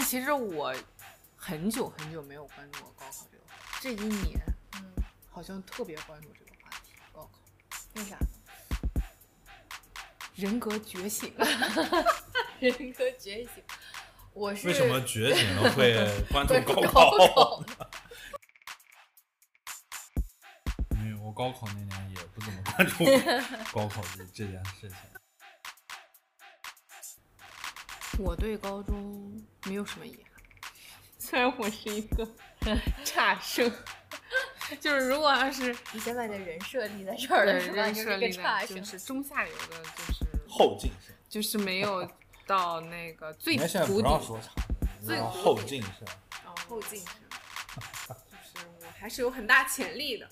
但其实我很久很久没有关注我高考这个话题，这一年好像特别关注这个话题，高考。为啥？人格觉醒。人格觉醒。我是为什么觉醒了会关注高考？因为我高考那年也不怎么关注高考这件事情。我对高中没有什么遗憾，虽然我是一个差生。就是如果要是你先把你的人设立在这儿了，是吧？就是个差生，就是中下游的，就是后进生，就是没有到那个最谷底。现在不让说差生，最后进生，后进生，就是我还是有很大潜力的。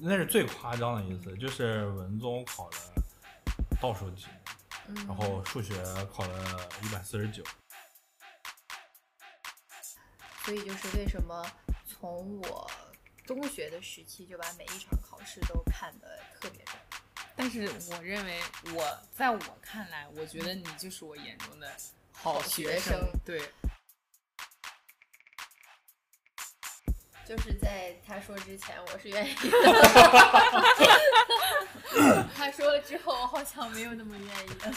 那是最夸张的一次，就是文综考了倒数几名，然后数学考了149。所以就是为什么从我中学的时期就把每一场考试都看得特别重，但是我认为在我看来，我觉得你就是我眼中的好学生。对，就是在他说之前我是愿意的，他说了之后我好像没有那么愿意了。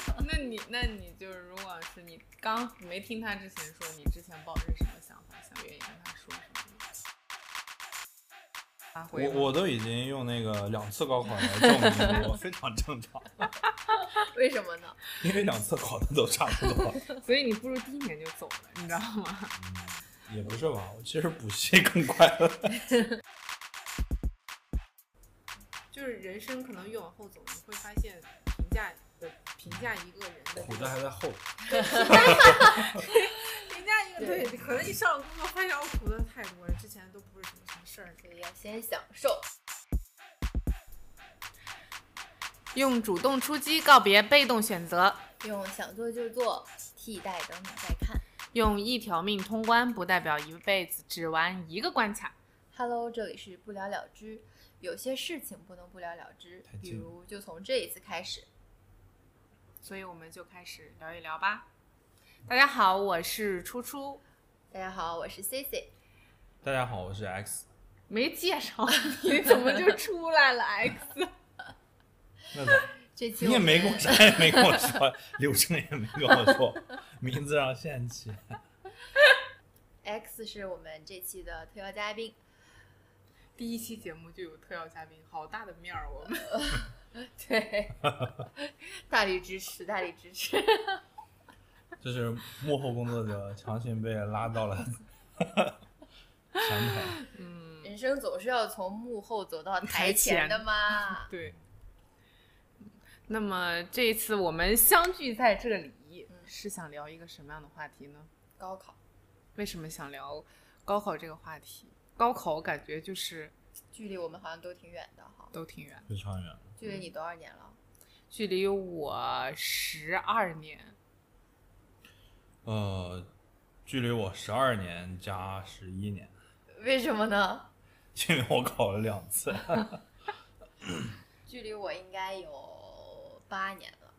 那你就是如果是你刚没听他之前说你之前抱着什么想法，想愿意跟他说什么？我都已经用那个2次高考来证明我非常正常。为什么呢？因为2次考的都差不多。所以你不如第一年就走了，你知道吗？也不是吧，我其实补习更快乐。就是人生可能越往后走，你会发现评价一个人的苦的还在后。评价一个对，可能你上了工作发现我苦的太多了，之前都不是什么什么事儿，所以要先享受。用主动出击告别被动选择，用想做就做替代等你再看。用1条命通关，不代表一辈子只玩一个关卡。Hello， 这里是不了了之。有些事情不能不了了之，比如就从这一次开始。所以我们就开始聊一聊吧。大家好，我是初初。大家好，我是 Cici。大家好，我是 X。没介绍你怎么就出来了 X？ 那怎么？你也没跟我啥也没跟我说，流程也没跟我说，名字上限起。X 是我们这期的特邀嘉宾，第一期节目就有特邀嘉宾，好大的面儿，我们对，大力支持，大力支持。这是幕后工作者强行被拉到了前台。人生总是要从幕后走到台前的嘛。对。那么这一次我们相聚在这里，是想聊一个什么样的话题呢？高考。为什么想聊高考这个话题？高考我感觉就是距离我们好像都挺远的哈，都挺远，非常远。距离你多少年了？距离我12年。距离我12年加11年。为什么呢？因为我考了2次。距离我应该有8年了，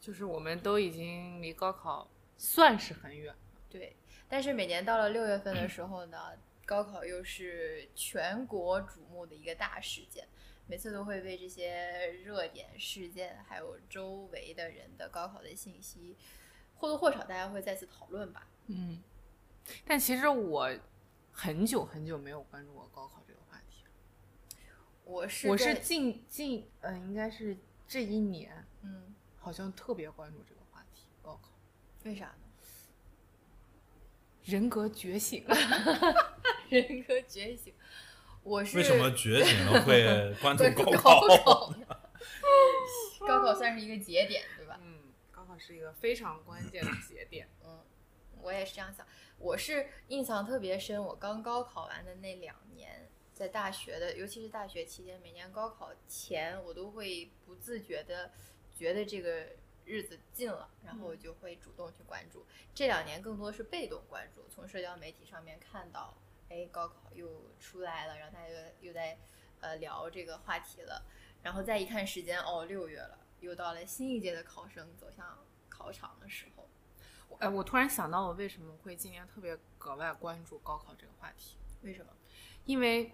就是我们都已经离高考算是很远了。对，但是每年到了6月份的时候呢，高考又是全国瞩目的一个大事件，每次都会为这些热点事件还有周围的人的高考的信息或多或少大家会再次讨论吧。但其实我很久很久没有关注过高考这个话题。我是近应该是这一年，好像特别关注这个话题，高考。为啥呢？人格觉醒。人格觉醒。我是为什么觉醒了会关注高考？高考算是一个节点，对吧？高考是一个非常关键的节点。我也是这样想。我是印象特别深，我刚高考完的那2年。在大学的，尤其是大学期间，每年高考前我都会不自觉的觉得这个日子近了，然后我就会主动去关注。这2年更多是被动关注，从社交媒体上面看到，高考又出来了，然后大家又在聊这个话题了，然后再一看时间，6月了，又到了新一届的考生走向考场的时候。哎，我突然想到我为什么会今年特别格外关注高考这个话题。为什么？因为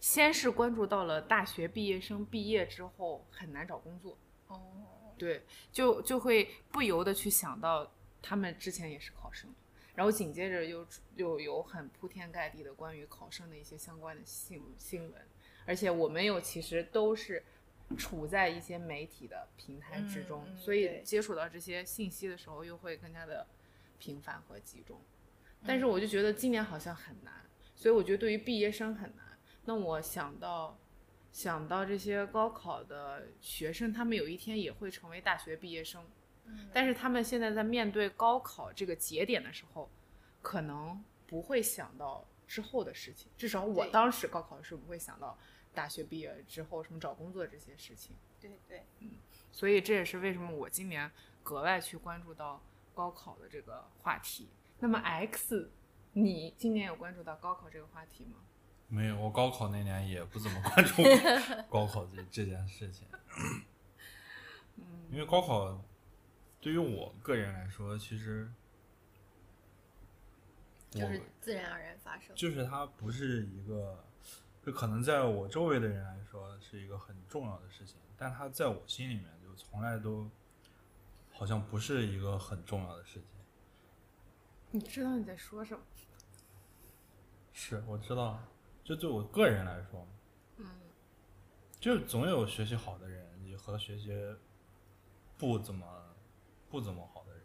先是关注到了大学毕业生毕业之后很难找工作。哦，对，就会不由得去想到他们之前也是考生，然后紧接着又有很铺天盖地的关于考生的一些相关的新闻，而且我们有其实都是处在一些媒体的平台之中，所以接触到这些信息的时候又会更加的频繁和集中。但是我就觉得今年好像很难，所以我觉得对于毕业生很难。那我想到这些高考的学生，他们有一天也会成为大学毕业生，但是他们现在在面对高考这个节点的时候，可能不会想到之后的事情，至少我当时高考的时候不会想到大学毕业之后什么找工作这些事情。对对，所以这也是为什么我今年格外去关注到高考的这个话题。那么 X， 你今年有关注到高考这个话题吗？没有，我高考那年也不怎么关注高考这件事情。因为高考对于我个人来说，其实就是自然而然发生，就是它不是一个，这可能在我周围的人来说是一个很重要的事情，但它在我心里面就从来都好像不是一个很重要的事情。你知道你在说什么？是，我知道，就对我个人来说，就总有学习好的人和学习不怎么好的人。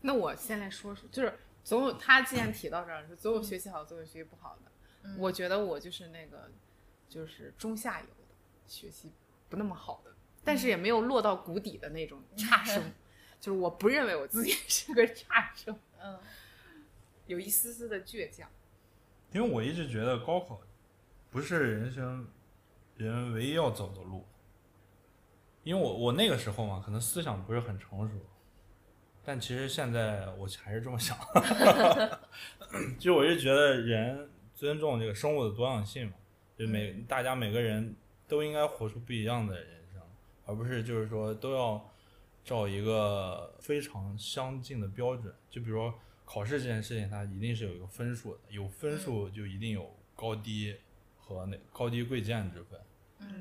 那我先来说说，就是总有，他既然提到这儿，总有学习好，总有学习不好的。我觉得我就是那个，就是中下游的，学习不那么好的，但是也没有落到谷底的那种差生，就是我不认为我自己是个差生，有一丝丝的倔强。因为我一直觉得高考不是人唯一要走的路，因为我那个时候嘛，可能思想不是很成熟，但其实现在我还是这么想，就我就觉得人尊重这个生物的多样性嘛，就大家每个人都应该活出不一样的人生，而不是就是说都要照一个非常相近的标准。就比如说考试这件事情，它一定是有一个分数的，有分数就一定有高低和高低贵贱之分。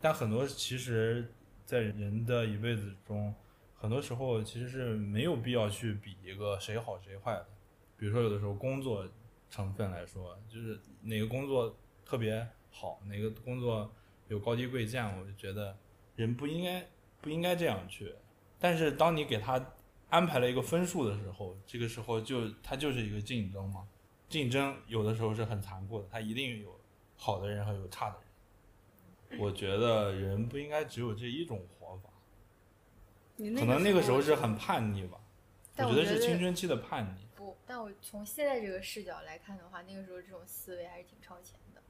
但很多其实在人的一辈子中，很多时候其实是没有必要去比一个谁好谁坏的。比如说有的时候工作成分来说，就是哪个工作特别好，哪个工作有高低贵贱，我就觉得人不应该这样去。但是当你给他安排了一个分数的时候，这个时候他就是一个竞争嘛。竞争有的时候是很残酷的，他一定有好的人和有差的人。我觉得人不应该只有这一种活法。可能那个时候是很叛逆吧，我觉得是青春期的叛逆。但我从现在这个视角来看的话，那个时候这种思维还是挺超前的。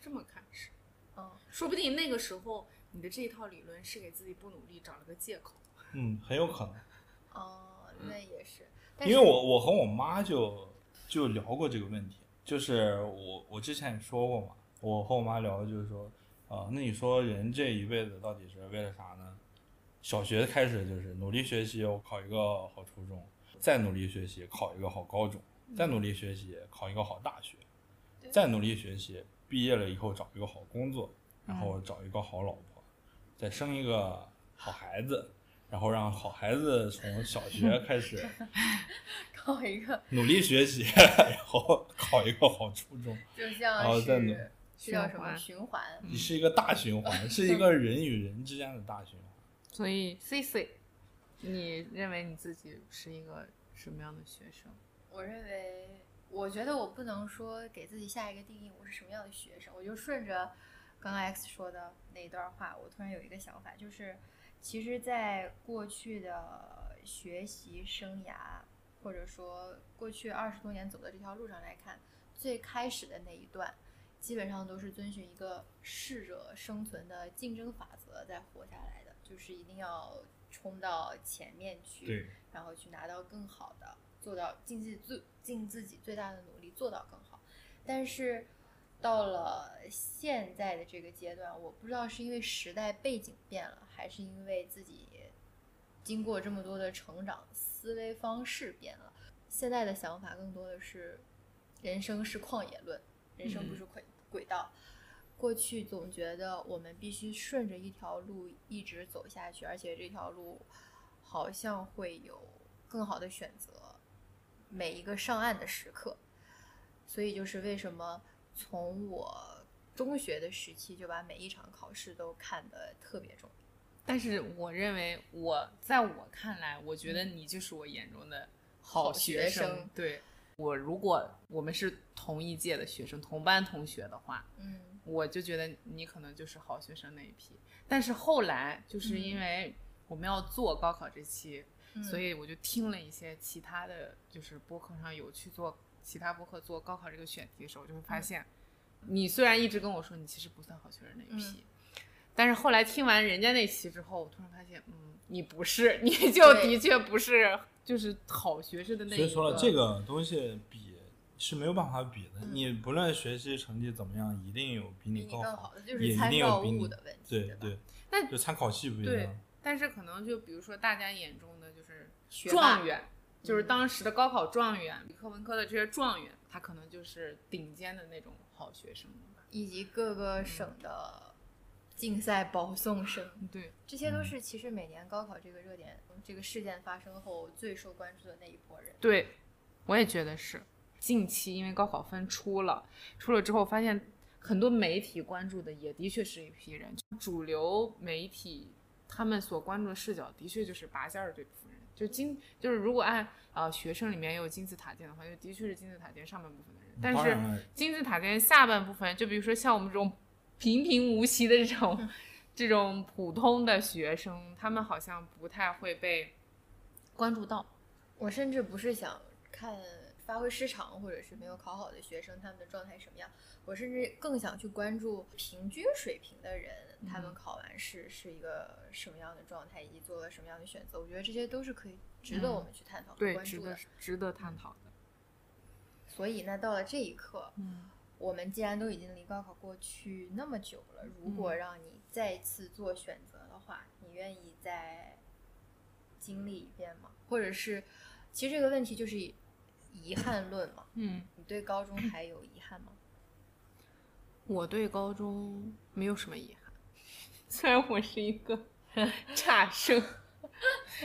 这么看是，说不定那个时候你的这一套理论是给自己不努力找了个借口。很有可能。那也是。但是因为我和我妈就聊过这个问题，就是我之前也说过嘛，我和我妈聊就是说，那你说人这一辈子到底是为了啥呢？小学开始就是努力学习，我考一个好初中。再努力学习考一个好高中，再努力学习考一个好大学，再努力学习毕业了以后找一个好工作，然后找一个好老婆，再生一个好孩子，然后让好孩子从小学开始考一个努力学习，然后考一个好初中，就像是叫什么循环，你是一个大循环，是一个人与人之间的大循环。所以 C，你认为你自己是一个什么样的学生？我觉得我不能说给自己下一个定义，我是什么样的学生。我就顺着刚刚 X 说的那一段话，我突然有一个想法，就是其实在过去的学习生涯，或者说过去20多年走的这条路上来看，最开始的那一段基本上都是遵循一个适者生存的竞争法则在活下来的，就是一定要冲到前面去，然后去拿到更好的，做到尽自己最大的努力做到更好。但是到了现在的这个阶段，我不知道是因为时代背景变了，还是因为自己经过这么多的成长，思维方式变了，现在的想法更多的是人生是旷野论，人生不是轨道。过去总觉得我们必须顺着一条路一直走下去，而且这条路好像会有更好的选择，每一个上岸的时刻。所以就是为什么从我中学的时期就把每一场考试都看得特别重。但是我认为在我看来，我觉得你就是我眼中的好学生。对，我如果我们是同一届的学生，同班同学的话，我就觉得你可能就是好学生那一批。但是后来就是因为我们要做高考这期，所以我就听了一些其他的，就是播客上有去做其他播客做高考这个选题的时候，就会发现你虽然一直跟我说你其实不算好学生那一批，但是后来听完人家那期之后，我突然发现你不是，你就的确不是就是好学生的那一个。所以说了这个东西比是没有办法比的，你不论学习成绩怎么样，一定有比你更好的，就是参照物的问题。对，那就参考系不一样。但是可能就比如说大家眼中的就是状元，就是当时的高考状元，理科文科的这些状元，他可能就是顶尖的那种好学生，以及各个省的竞赛保送生。对，这些都是其实每年高考这个热点，这个事件发生后最受关注的那一波人。对，我也觉得是。近期因为高考分出了之后，发现很多媒体关注的也的确是一批人，主流媒体他们所关注的视角的确就是拔尖的这部分人，就是如果按学生里面也有金字塔尖的话，就的确是金字塔尖上半部分的人。但是金字塔尖下半部分，就比如说像我们这种平平无奇的这种普通的学生，他们好像不太会被关注到。我甚至不是想看发挥失常或者是没有考好的学生他们的状态什么样，我甚至更想去关注平均水平的人，他们考完试是一个什么样的状态，以及做了什么样的选择。我觉得这些都是可以值得我们去探讨和关注的，对，值得探讨的。所以那到了这一刻，我们既然都已经离高考过去那么久了，如果让你再一次做选择的话，你愿意再经历一遍吗？或者是其实这个问题就是遗憾论嘛，你对高中还有遗憾吗？我对高中没有什么遗憾，虽然我是一个差生，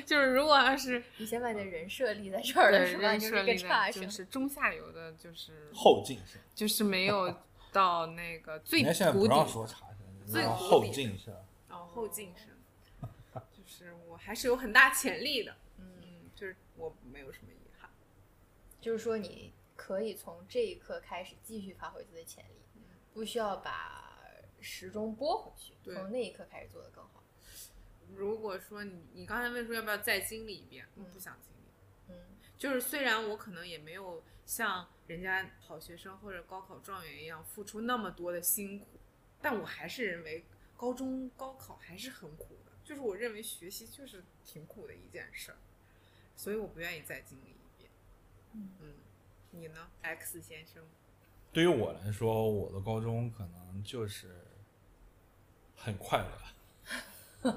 就是如果要是你先把你的人设立在这儿了，是吧？你就是一个差生，就是中下游的，就是后进生，就是没有到那个最谷底。不让说差生，最后进生。哦，后进生，就是我还是有很大潜力的。就是我没有什么遗憾。就是说你可以从这一刻开始继续发挥自己的潜力，不需要把时钟拨回去，从那一刻开始做得更好。如果说你刚才问说要不要再经历一遍，我不想经历。就是虽然我可能也没有像人家好学生或者高考状元一样付出那么多的辛苦，但我还是认为高中高考还是很苦的，就是我认为学习就是挺苦的一件事，所以我不愿意再经历。你呢 X 先生？对于我来说，我的高中可能就是很快乐。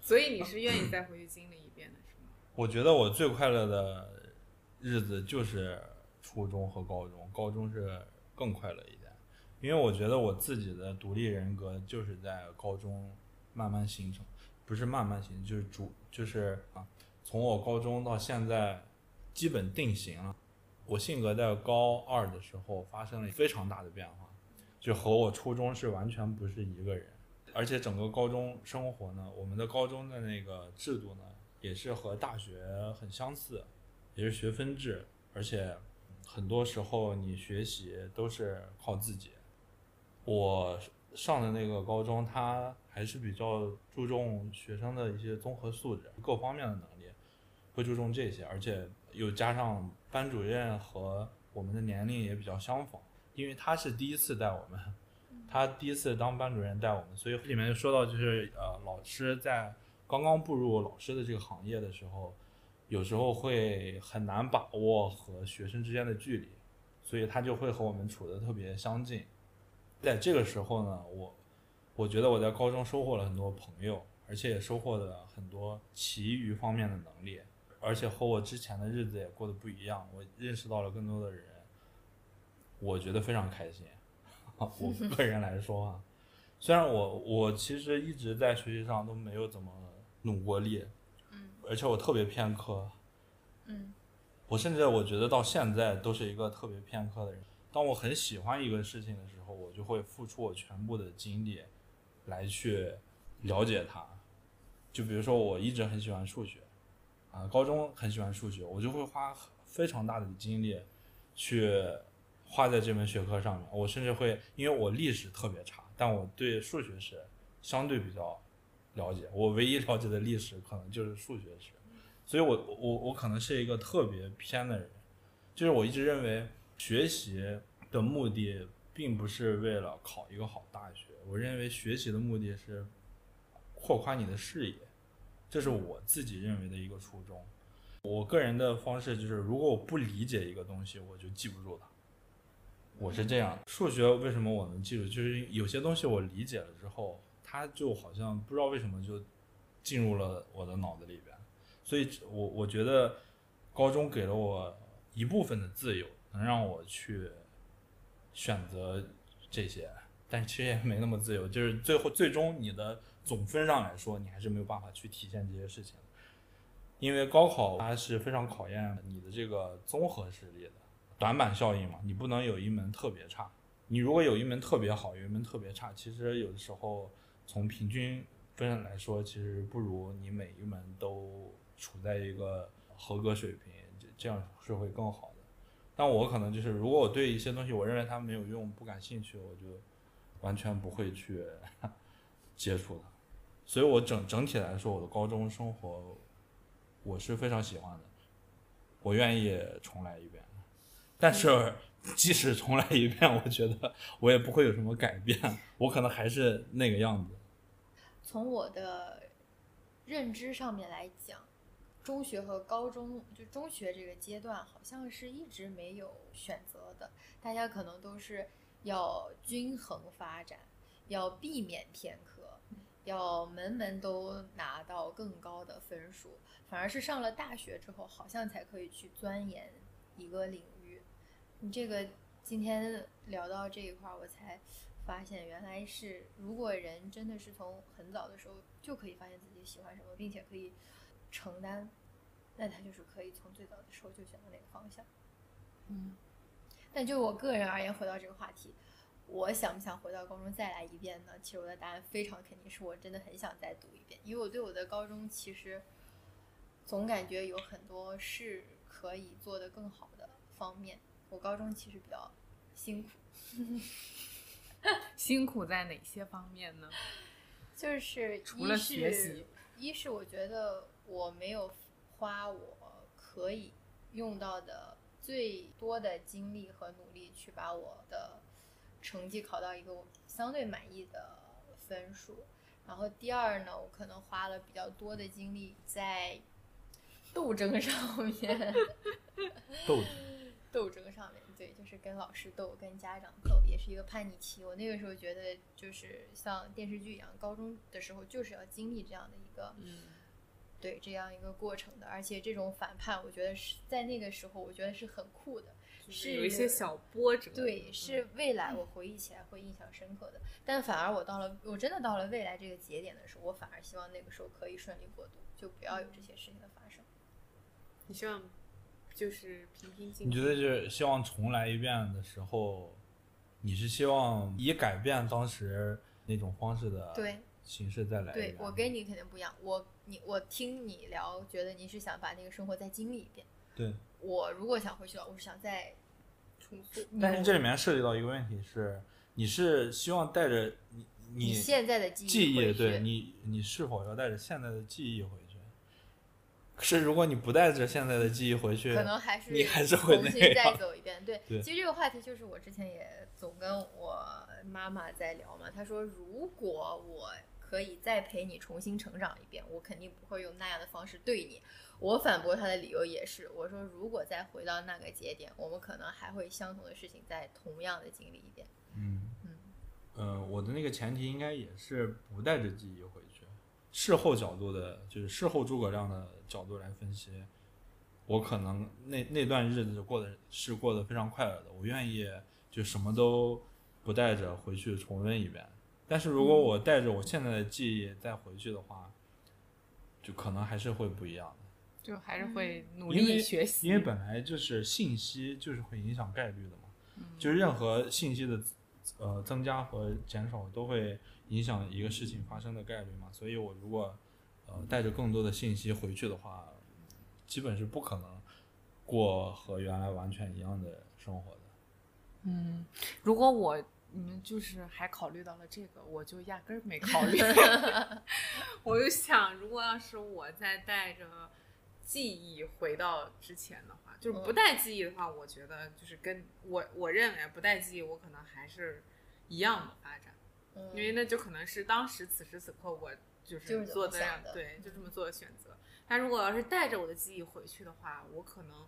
所以你是愿意再回去经历一遍的是吗？我觉得我最快乐的日子就是初中和高中，高中是更快乐一点，因为我觉得我自己的独立人格就是在高中慢慢形成，不是慢慢形成，从我高中到现在基本定型了。我性格在高二的时候发生了非常大的变化，就和我初中是完全不是一个人。而且整个高中生活呢，我们的高中的那个制度呢也是和大学很相似，也是学分制，而且很多时候你学习都是靠自己。我上的那个高中它还是比较注重学生的一些综合素质，各方面的能力会注重这些，而且又加上班主任和我们的年龄也比较相仿，因为他是第一次带我们，他第一次当班主任带我们，所以里面就说到就是老师在刚刚步入老师的这个行业的时候，有时候会很难把握和学生之间的距离，所以他就会和我们处得特别相近。在这个时候呢，我觉得我在高中收获了很多朋友，而且也收获了很多其余方面的能力，而且和我之前的日子也过得不一样，我认识到了更多的人，我觉得非常开心。我个人来说啊，虽然我其实一直在学习上都没有怎么努过力，而且我特别偏科，我甚至我觉得到现在都是一个特别偏科的人。当我很喜欢一个事情的时候，我就会付出我全部的精力来去了解它。就比如说我一直很喜欢数学啊，高中很喜欢数学，我就会花非常大的精力去花在这门学科上面。我甚至会，因为我历史特别差，但我对数学史相对比较了解，我唯一了解的历史可能就是数学史，所以我可能是一个特别偏的人。就是我一直认为学习的目的并不是为了考一个好大学，我认为学习的目的是扩宽你的视野，这是我自己认为的一个初衷。我个人的方式就是如果我不理解一个东西，我就记不住它，我是这样。数学为什么我能记住，就是有些东西我理解了之后，它就好像不知道为什么就进入了我的脑子里边。所以我觉得高中给了我一部分的自由，能让我去选择这些，但其实也没那么自由，就是最终你的总分上来说，你还是没有办法去体现这些事情，因为高考它是非常考验你的这个综合实力的，短板效应嘛，你不能有一门特别差，你如果有一门特别好，有一门特别差，其实有的时候从平均分来说，其实不如你每一门都处在一个合格水平，这样是会更好的。但我可能就是，如果我对一些东西我认为它没有用，不感兴趣，我就完全不会去接触它。所以我整体来说，我的高中生活我是非常喜欢的，我愿意重来一遍。但是即使重来一遍，我觉得我也不会有什么改变，我可能还是那个样子。从我的认知上面来讲，中学和高中，就中学这个阶段好像是一直没有选择的，大家可能都是要均衡发展，要避免偏科，要门都拿到更高的分数，反而是上了大学之后好像才可以去钻研一个领域。你这个今天聊到这一块，我才发现原来是，如果人真的是从很早的时候就可以发现自己喜欢什么，并且可以承担，那他就是可以从最早的时候就选择那个方向。但就我个人而言，回到这个话题，我想不想回到高中再来一遍呢？其实我的答案非常肯定，是我真的很想再读一遍，因为我对我的高中其实总感觉有很多是可以做得更好的方面。我高中其实比较辛苦。辛苦在哪些方面呢？就是除了学习，一是我觉得我没有花我可以用到的最多的精力和努力去把我的成绩考到一个我相对满意的分数。然后第二呢，我可能花了比较多的精力在斗争上面。斗争上面，对，就是跟老师斗，跟家长斗，也是一个叛逆期。我那个时候觉得就是像电视剧一样，高中的时候就是要经历这样的一个对，这样一个过程的。而且这种反叛我觉得是在那个时候我觉得是很酷的，是有一些小波折，对，是未来我回忆起来会印象深刻的。但反而我真的到了未来这个节点的时候，我反而希望那个时候可以顺利过渡，就不要有这些事情的发生。你希望就是平平静静。你觉得就是希望重来一遍的时候，你是希望以改变当时那种方式的形式再来一遍？ 对，我跟你肯定不一样。我听你聊，觉得你是想把那个生活再经历一遍。对，我如果想回去了，我是想再重复。但是这里面涉及到一个问题是，你是希望带着你现在的记忆，对，你是否要带着现在的记忆回去？可是如果你不带着现在的记忆回去，可能还是你还是会重新再走一遍。 对，其实这个话题就是我之前也总跟我妈妈在聊嘛，她说如果我可以再陪你重新成长一遍，我肯定不会用那样的方式对你。我反驳她的理由也是，我说如果再回到那个节点，我们可能还会相同的事情在同样的经历一遍。我的那个前提应该也是不带着记忆回去，事后角度的，就是事后诸葛亮的角度来分析，我可能那段日子过得非常快乐的，我愿意就什么都不带着回去重温一遍。但是如果我带着我现在的记忆再回去的话，就可能还是会不一样的，就还是会努力学习。因为本来就是信息就是会影响概率的嘛，就任何信息的增加和减少都会影响一个事情发生的概率嘛，所以我如果带着更多的信息回去的话，基本是不可能过和原来完全一样的生活的。嗯，如果你们就是还考虑到了这个，我就压根儿没考虑。我就想，如果要是我再带着记忆回到之前的话，就是不带记忆的话，我觉得就是跟我认为不带记忆，我可能还是一样的发展，因为那就可能是当时此时此刻我就是做的对，就这么做的选择。但如果要是带着我的记忆回去的话，我可能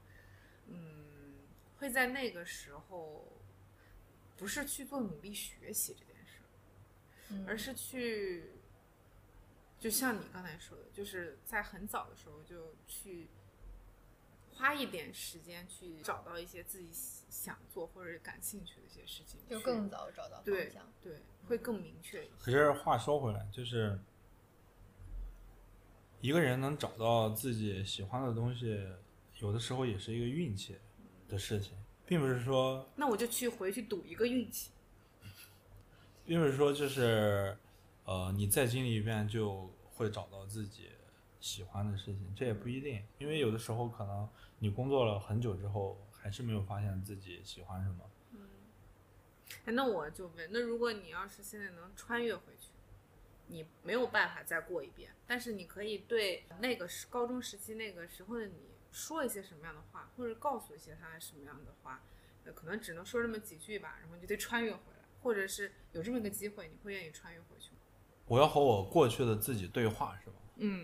会在那个时候不是去做努力学习这件事，而是去。就像你刚才说的，就是在很早的时候就去花一点时间去找到一些自己想做或者感兴趣的一些事情，就更早找到方向，对，会更明确一些。可是话说回来，就是一个人能找到自己喜欢的东西，有的时候也是一个运气的事情，并不是说那我就回去赌一个运气，并不是说就是你再经历一遍就会找到自己喜欢的事情，这也不一定，因为有的时候可能你工作了很久之后还是没有发现自己喜欢什么。那我就问，那如果你要是现在能穿越回去，你没有办法再过一遍，但是你可以对那个高中时期那个时候的你说一些什么样的话，或者告诉一些他什么样的话，可能只能说这么几句吧，然后你就得穿越回来，或者是有这么一个机会，你会愿意穿越回去吗？我要和我过去的自己对话，是吧？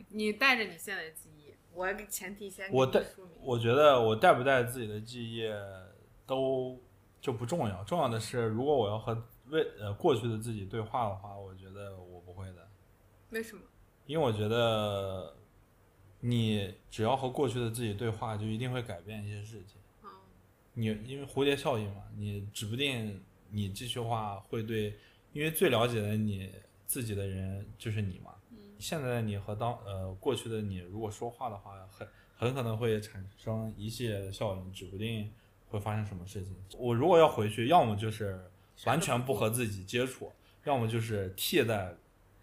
你带着你现在的记忆，我前提先给你说明。我觉得我带不带自己的记忆都就不重要，重要的是如果我要和过去的自己对话的话，我觉得我不会的。为什么？因为我觉得你只要和过去的自己对话，就一定会改变一些事情。你因为蝴蝶效应嘛，你指不定你这句话会对，因为最了解的你自己的人就是你嘛，现在的你和过去的你如果说话的话，很可能会产生一系列的效应，指不定会发生什么事情。我如果要回去，要么就是完全不和自己接触，要么就是替代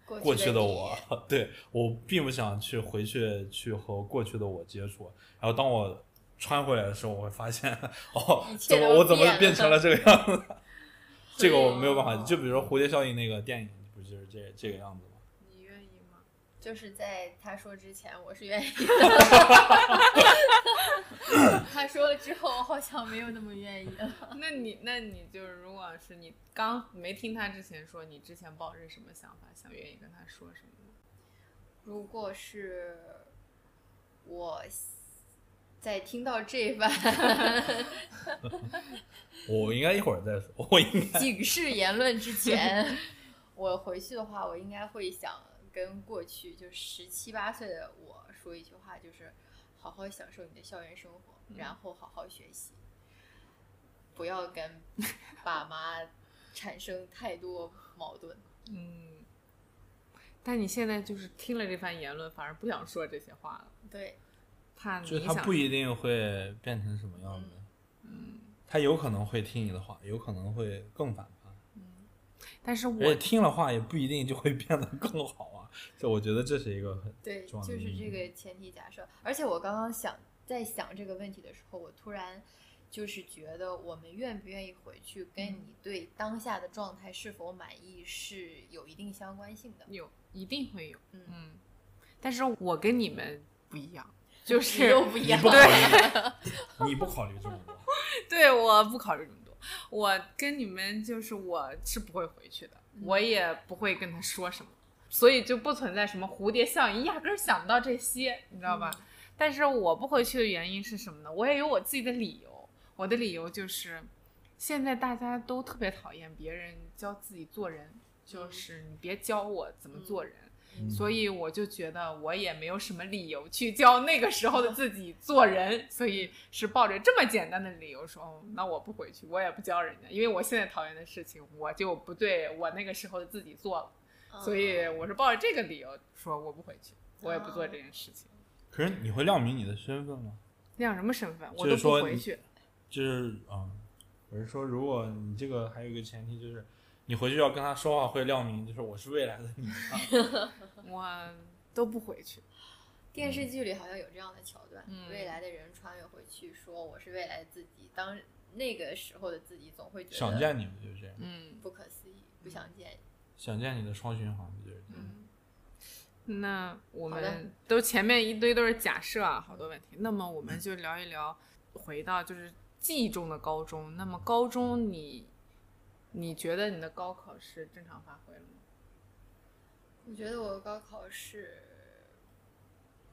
过去的我。对，我并不想去回去去和过去的我接触，然后当我穿回来的时候，我会发现我怎么变成了这个样子。这个我没有办法，就比如说蝴蝶效应那个电影就是这个样子吗？你愿意吗？就是在他说之前我是愿意的。他说了之后好像没有那么愿意了。那你就是如果是你刚没听他之前说，你之前抱着什么想法，想愿意跟他说什么？如果是我在听到这番我应该一会儿再说，我应该警示言论之前我回去的话，我应该会想跟过去就17、18岁的我说一句话，就是好好享受你的校园生活，然后好好学习，不要跟爸妈产生太多矛盾。但你现在就是听了这番言论，反而不想说这些话了。对，怕你想就他不一定会变成什么样子。他有可能会听你的话，有可能会更反。但是我听了话也不一定就会变得更好啊，这我觉得这是一个很重要的，对，就是这个前提假设。而且我刚刚在想这个问题的时候，我突然就是觉得我们愿不愿意回去跟你对当下的状态是否满意是有一定相关性的，有一定会有。但是我跟你们不一样，就是又不一样，你不考虑这么多。对，我不考虑这么多。我跟你们就是我是不会回去的，我也不会跟他说什么，所以就不存在什么蝴蝶效应，压根想不到这些，你知道吧？但是我不回去的原因是什么呢？我也有我自己的理由，我的理由就是现在大家都特别讨厌别人教自己做人，就是你别教我怎么做人，所以我就觉得我也没有什么理由去教那个时候的自己做人，所以是抱着这么简单的理由说、哦、那我不回去，我也不教人家，因为我现在讨厌的事情我就不对我那个时候的自己做了，所以我是抱着这个理由说我不回去，我也不做这件事情。可是你会亮明你的身份吗？亮什么身份？我都不回去。就是我是说如果你这个还有一个前提就是你回去要跟他说话会亮明，就是我是未来的你我都不回去。电视剧里好像有这样的桥段、未来的人穿越回去说我是未来的自己，当那个时候的自己总会觉得想见你，不就是这样、不可思议，不想见你，想见你的双循环，不就是这样、那我们都前面一堆都是假设啊，好多问题。那么我们就聊一聊回到就是记忆中的高中。那么高中你觉得你的高考是正常发挥了吗？我觉得我的高考是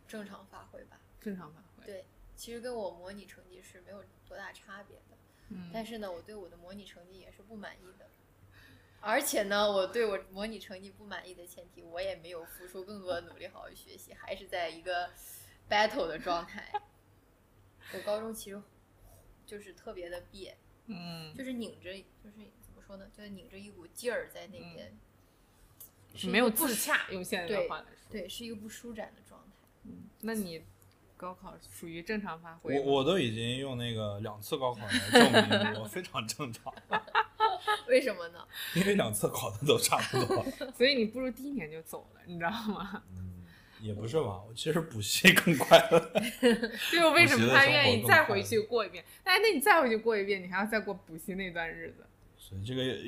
正常发挥吧。正常发挥，对，其实跟我模拟成绩是没有多大差别的、但是呢我对我的模拟成绩也是不满意的，而且呢我对我模拟成绩不满意的前提我也没有付出更多的努力好好学习，还是在一个 battle 的状态我高中其实就是特别的憋，就是拧着，就是怎么说呢，就是拧着一股劲儿在那边、没有自洽，用现在的话来说， 对，是一个不舒展的状态。那你高考属于正常发挥？我都已经用那个两次高考来证明我非常正常为什么呢？因为两次考的都差不多所以你不如第一年就走了，你知道吗？也不是吧，我其实补习更快乐对，我为什么他愿意再回去过一遍？那你再回去过一遍，你还要再过补习那段日子，所以这个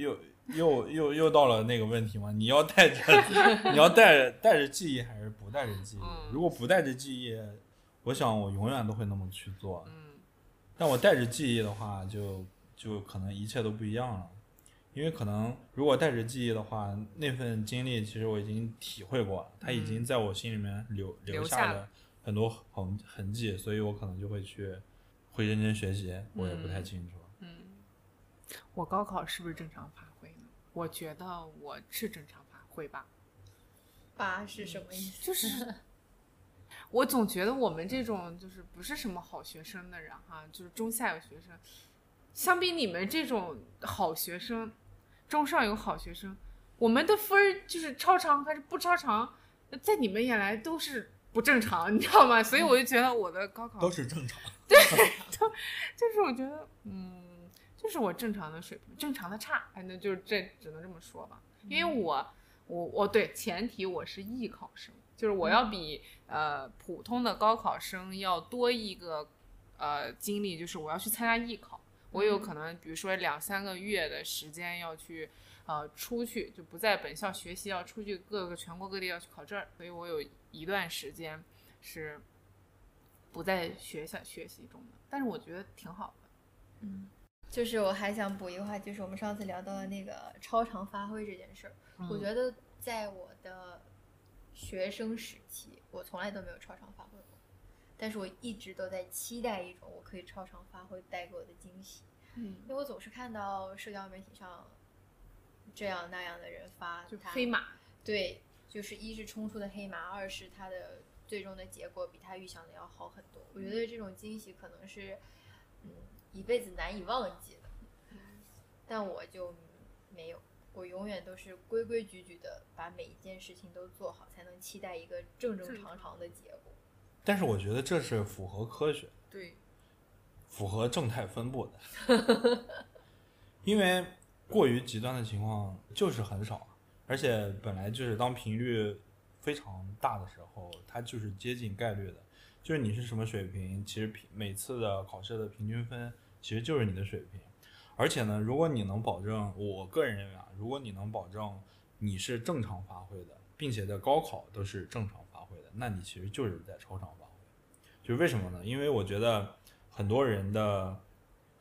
又到了那个问题嘛，你要带着带着记忆还是不带着记忆、如果不带着记忆我想我永远都会那么去做，但我带着记忆的话就可能一切都不一样了，因为可能如果带着记忆的话，那份经历其实我已经体会过了，它已经在我心里面留下了很多痕迹，所以我可能就会认真学习，我也不太清楚。我高考是不是正常发挥呢？我觉得我是正常发挥吧。八是什么意思？就是我总觉得我们这种就是不是什么好学生的人哈，就是中下游学生，相比你们这种好学生，中上有好学生，我们的分就是超常还是不超常，在你们眼来都是不正常，你知道吗？所以我就觉得我的高考都是正常，对，就是我觉得就是我正常的水平，正常的差，反正就是这只能这么说吧。因为我对前提我是艺考生，就是我要比普通的高考生要多一个经历，就是我要去参加艺考。我有可能比如说2-3个月的时间要去出去，就不在本校学习，要出去各个全国各地要去考证，所以我有一段时间是不在学习中的，但是我觉得挺好的。就是我还想补一个话，就是我们上次聊到的那个超常发挥这件事儿，我觉得在我的学生时期我从来都没有超常发挥，但是我一直都在期待一种我可以超常发挥带给我的惊喜，因为我总是看到社交媒体上这样那样的人发就黑马，对，就是一是冲出的黑马，二是他的最终的结果比他预想的要好很多，我觉得这种惊喜可能是一辈子难以忘记的，但我就没有，我永远都是规规矩矩的把每一件事情都做好，才能期待一个正常常的结果。但是我觉得这是符合科学，对，符合正态分布的因为过于极端的情况就是很少，而且本来就是当频率非常大的时候它就是接近概率的，就是你是什么水平其实每次的考试的平均分其实就是你的水平，而且呢如果你能保证，我个人认为如果你能保证你是正常发挥的，并且在高考都是正常发挥的，那你其实就是在超常发挥。就是为什么呢？因为我觉得很多人的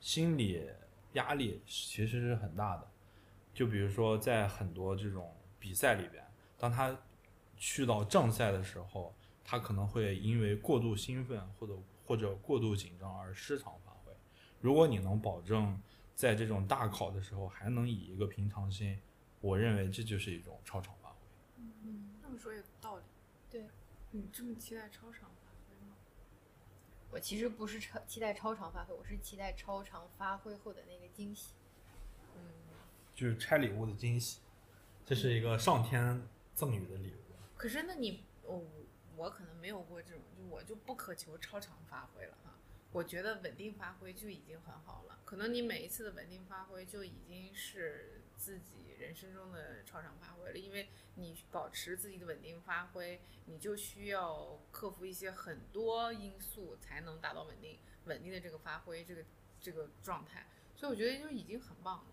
心理压力其实是很大的，就比如说在很多这种比赛里边，当他去到正赛的时候，他可能会因为过度兴奋或者过度紧张而失常发挥。如果你能保证在这种大考的时候还能以一个平常心，我认为这就是一种超常发挥。嗯，这么说有道理。对，你这么期待超常发挥吗？我其实不是期待超常发挥，我是期待超常发挥后的那个惊喜。嗯，就是拆礼物的惊喜，这是一个上天赠予的礼物。可是那你，我可能没有过这种，我就不渴求超常发挥了哈。我觉得稳定发挥就已经很好了，可能你每一次的稳定发挥就已经是自己人生中的超常发挥了，因为你保持自己的稳定发挥，你就需要克服一些很多因素才能达到稳定的这个发挥，这个状态，所以我觉得就已经很棒了，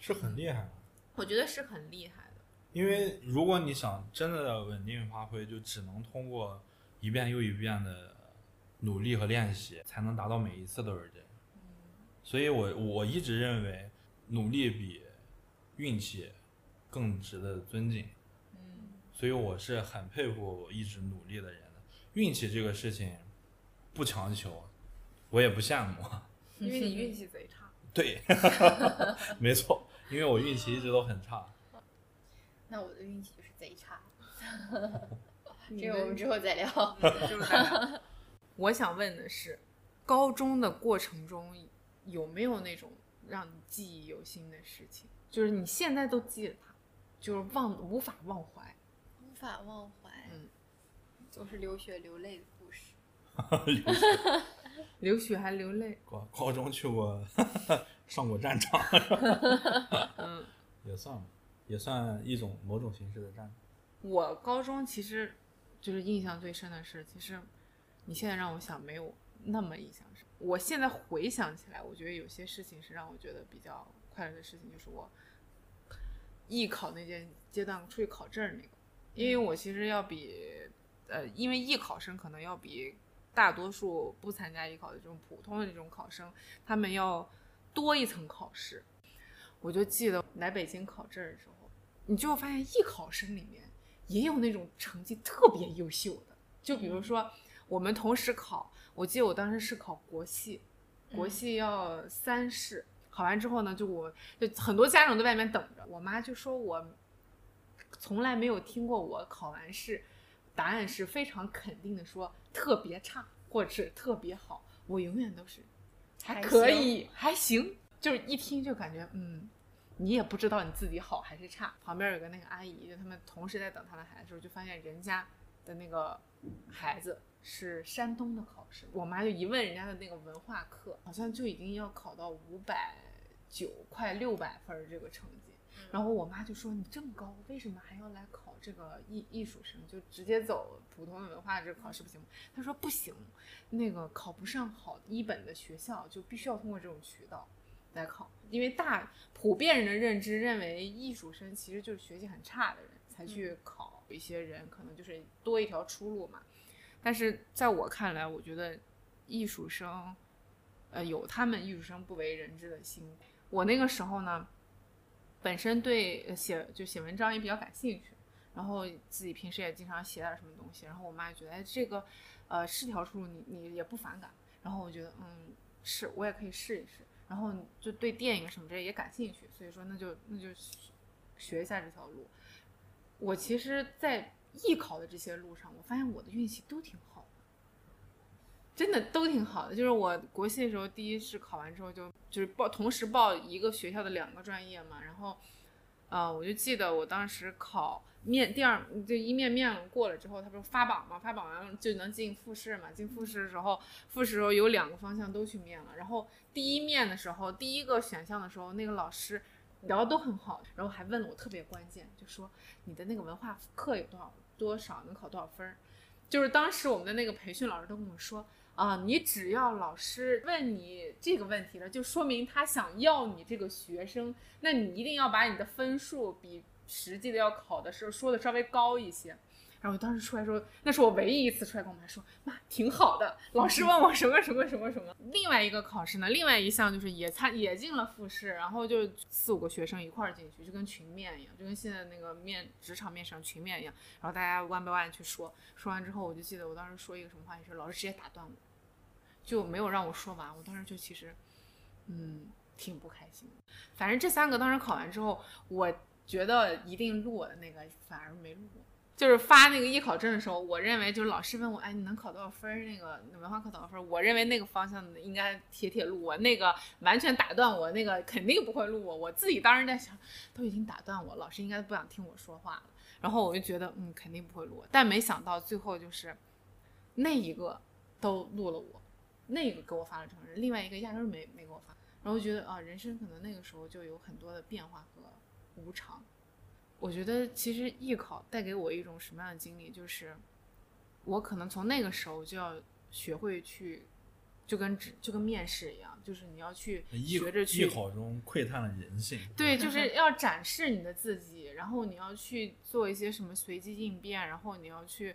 是很厉害的。我觉得是很厉害的，因为如果你想真的稳定发挥，就只能通过一遍又一遍的努力和练习才能达到每一次都是这样，所以我一直认为努力比运气更值得尊敬，所以我是很佩服我一直努力的人的。运气这个事情不强求，我也不羡慕，因为你运气贼差。对没错，因为我运气一直都很差。那我的运气就是贼差这个我们之后再聊我想问的是，高中的过程中有没有那种让你记忆犹新的事情，就是你现在都记得它，就是无法忘怀？无法忘怀，都是流血流泪的故事流血还流泪，高中去过上过战场也算一种某种形式的战场。我高中其实就是印象最深的是，其实你现在让我想没有那么印象深。我现在回想起来，我觉得有些事情是让我觉得比较快乐的事情，就是我艺考那阶段出去考证那个，因为我其实要因为艺考生可能要比大多数不参加艺考的这种普通的这种考生，他们要多一层考试。我就记得来北京考证的时候，你就发现艺考生里面也有那种成绩特别优秀的，就比如说我们同时考，我记得我当时是考国戏要三试，考完之后呢，就很多家长在外面等着，我妈就说我从来没有听过我考完试答案是非常肯定的说特别差或者是特别好，我永远都是还可以还行，就是一听就感觉你也不知道你自己好还是差。旁边有个那个阿姨，他们同时在等她的孩子，就发现人家的那个孩子是山东的考生，我妈就一问人家的那个文化课，好像就已经要考到590快600分这个成绩，然后我妈就说你这么高为什么还要来考这个艺术生，就直接走普通的文化这个考试不行吗？她说不行，那个考不上好一本的学校就必须要通过这种渠道来考，因为普遍人的认知认为艺术生其实就是学习很差的人才去考，一些人可能就是多一条出路嘛。但是在我看来，我觉得艺术生有他们艺术生不为人知的辛苦。我那个时候呢，本身对写文章也比较感兴趣，然后自己平时也经常写点什么东西，然后我妈觉得这个是条出路，你也不反感，然后我觉得是我也可以试一试，然后就对电影什么之类也感兴趣，所以说那就学一下这条路。我其实在艺考的这些路上，我发现我的运气都挺好的，真的都挺好的。就是我国戏的时候，第一试考完之后就是同时报一个学校的2个专业嘛，然后我就记得我当时考第一面过了之后，他不是发榜嘛，发榜完就能进复试嘛，进复试的时候有2个方向都去面了，然后第一面的时候第一个选项的时候，那个老师聊得都很好，然后还问了我特别关键，就说你的那个文化课有多少能考多少分，就是当时我们的那个培训老师都跟我说你只要老师问你这个问题了，就说明他想要你这个学生，那你一定要把你的分数比实际的要考的时候说的稍微高一些。然后我当时出来说，那是我唯一一次出来跟我妈说，妈挺好的，老师问我什么什么什么什么。另外一个考试呢，另外一项就是也进了复试，然后就4-5个学生一块儿进去，就跟群面一样，就跟现在那个职场面试群面一样，然后大家one by one去说完之后，我就记得我当时说一个什么话题，老师直接打断我，就没有让我说完，我当时就其实挺不开心的。反正这3个当时考完之后，我觉得一定录的那个反而没录，就是发那个艺考证的时候，我认为就是老师问我，哎，你能考多少分？那个文化课多少分？我认为那个方向应该铁录我，那个完全打断我，那个肯定不会录我。我自己当时在想，都已经打断我，老师应该不想听我说话了。然后我就觉得，肯定不会录我。但没想到最后就是那一个都录了我，那一个给我发了承认，另外一个压根没给我发。然后觉得啊，人生可能那个时候就有很多的变化和无常。我觉得其实艺考带给我一种什么样的经历，就是我可能从那个时候就要学会去，就跟面试一样，就是你要去学着去艺考中窥探了人性，对，就是要展示你的自己，然后你要去做一些什么随机应变，然后你要去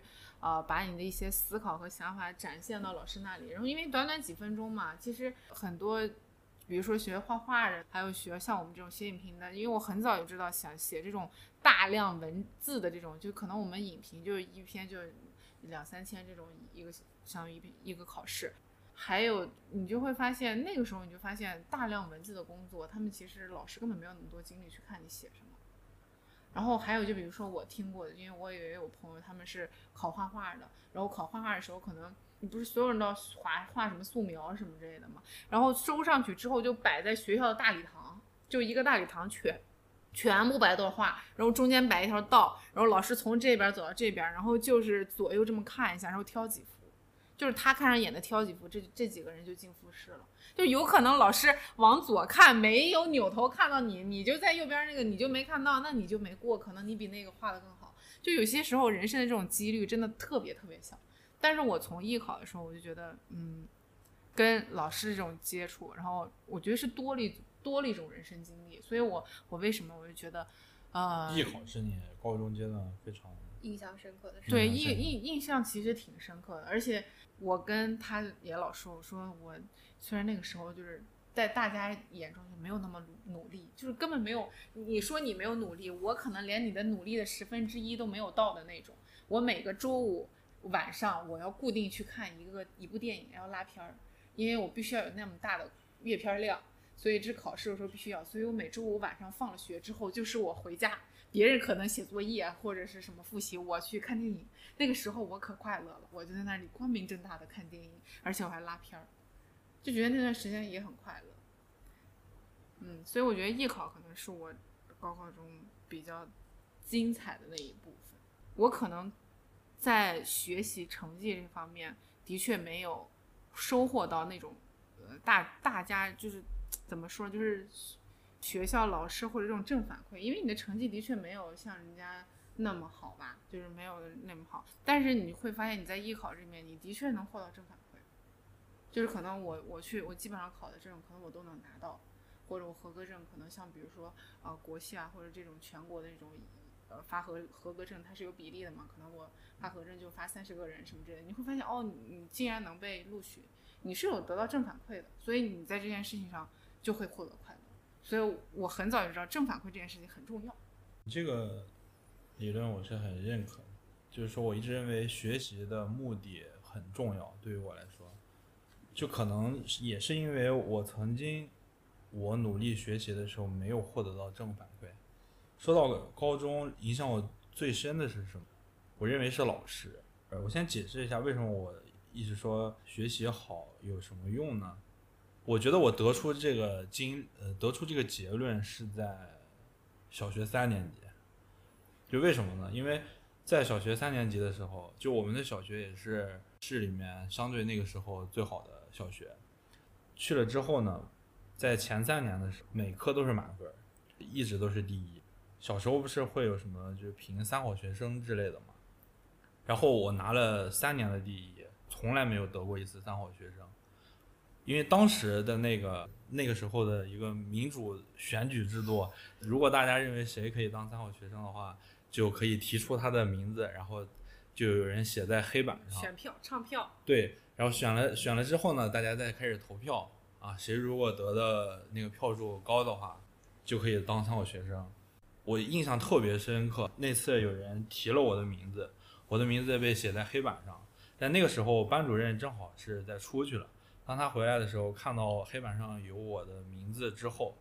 把你的一些思考和想法展现到老师那里。然后因为短短几分钟嘛，其实很多比如说学画画的，还有学像我们这种写影评的，因为我很早就知道想写这种大量文字的这种，就可能我们影评就一篇就2-3千这种一个相当于一个考试，还有你就会发现那个时候你就发现大量文字的工作，他们其实老师根本没有那么多精力去看你写什么。然后还有就比如说我听过的，因为我也有朋友他们是考画画的，然后考画画的时候可能你不是所有人都要画什么素描什么之类的嘛，然后收上去之后就摆在学校的大礼堂，就一个大礼堂全部摆都画，然后中间摆一条道，然后老师从这边走到这边，然后就是左右这么看一下，然后挑几幅，就是他看上眼的挑几幅，这几个人就进复试了。就有可能老师往左看没有扭头看到你，你就在右边那个你就没看到，那你就没过，可能你比那个画的更好。就有些时候人生的这种几率真的特别特别小。但是我从艺考的时候我就觉得跟老师这种接触，然后我觉得是多了一种人生经历，所以我为什么我就觉得艺考是你高中阶段非常印象深刻的事，对，印象其实挺深刻的。而且我跟他也老说，我说我虽然那个时候就是在大家眼中就没有那么努力，就是根本没有，你说你没有努力，我可能连你的努力的1/10都没有到的那种。我每个周五晚上我要固定去看一部电影，要拉片儿，因为我必须要有那么大的阅片量，所以这考试的时候必须要。所以我每周五晚上放了学之后，就是我回家，别人可能写作业或者是什么复习，我去看电影。那个时候我可快乐了，我就在那里光明正大的看电影，而且我还拉片儿，就觉得那段时间也很快乐。所以我觉得艺考可能是我高考中比较精彩的那一部分。我可能在学习成绩这方面的确没有收获到那种大家就是怎么说，就是学校老师或者这种正反馈，因为你的成绩的确没有像人家那么好吧，就是没有那么好，但是你会发现你在艺考这边你的确能获到正反馈，就是可能我基本上考的这种可能我都能拿到，或者我合格证可能像比如说国系啊，或者这种全国的这种发合格证它是有比例的嘛，可能我发合格证就发30个人什么之类的，你会发现哦，你竟然能被录取，你是有得到正反馈的，所以你在这件事情上就会获得快乐。所以我很早就知道正反馈这件事情很重要。这个理论我是很认可，就是说我一直认为学习的目的很重要，对于我来说，就可能也是因为我曾经我努力学习的时候没有获得到正反馈。说到高中影响我最深的是什么，我认为是老师。我先解释一下为什么我一直说学习好有什么用呢，我觉得我得出这个结论是在小学3年级。就为什么呢，因为在小学3年级的时候，就我们的小学也是市里面相对那个时候最好的小学，去了之后呢，在前3年的时候每科都是满分，一直都是第一。小时候不是会有什么就评3好学生之类的嘛，然后我拿了3年的第一，从来没有得过一次3好学生。因为当时的那个时候的一个民主选举制度，如果大家认为谁可以当3好学生的话，就可以提出他的名字，然后就有人写在黑板上，选票唱票，对，然后选了之后呢，大家再开始投票啊，谁如果得的那个票数高的话就可以当3好学生。我印象特别深刻，那次有人提了我的名字，我的名字被写在黑板上，但那个时候班主任正好是在出去了，当他回来的时候看到黑板上有我的名字之后，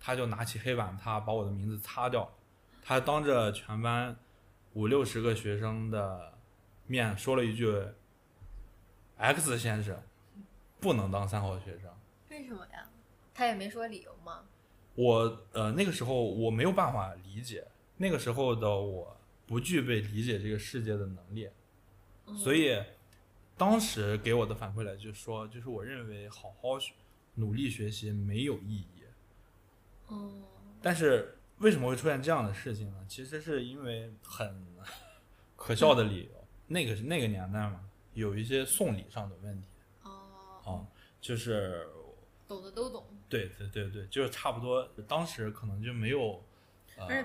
他就拿起黑板，他把我的名字擦掉，他当着全班50-60个学生的面说了一句 X 先生不能当三好学生。为什么呀？他也没说理由吗？我那个时候我没有办法理解，那个时候的我不具备理解这个世界的能力，所以当时给我的反馈来就说，就是我认为好好努力学习没有意义。但是为什么会出现这样的事情呢？其实是因为很可笑的理由，那个年代嘛，有一些送礼上的问题。就是懂的都懂。对对对对，就是差不多，当时可能就没有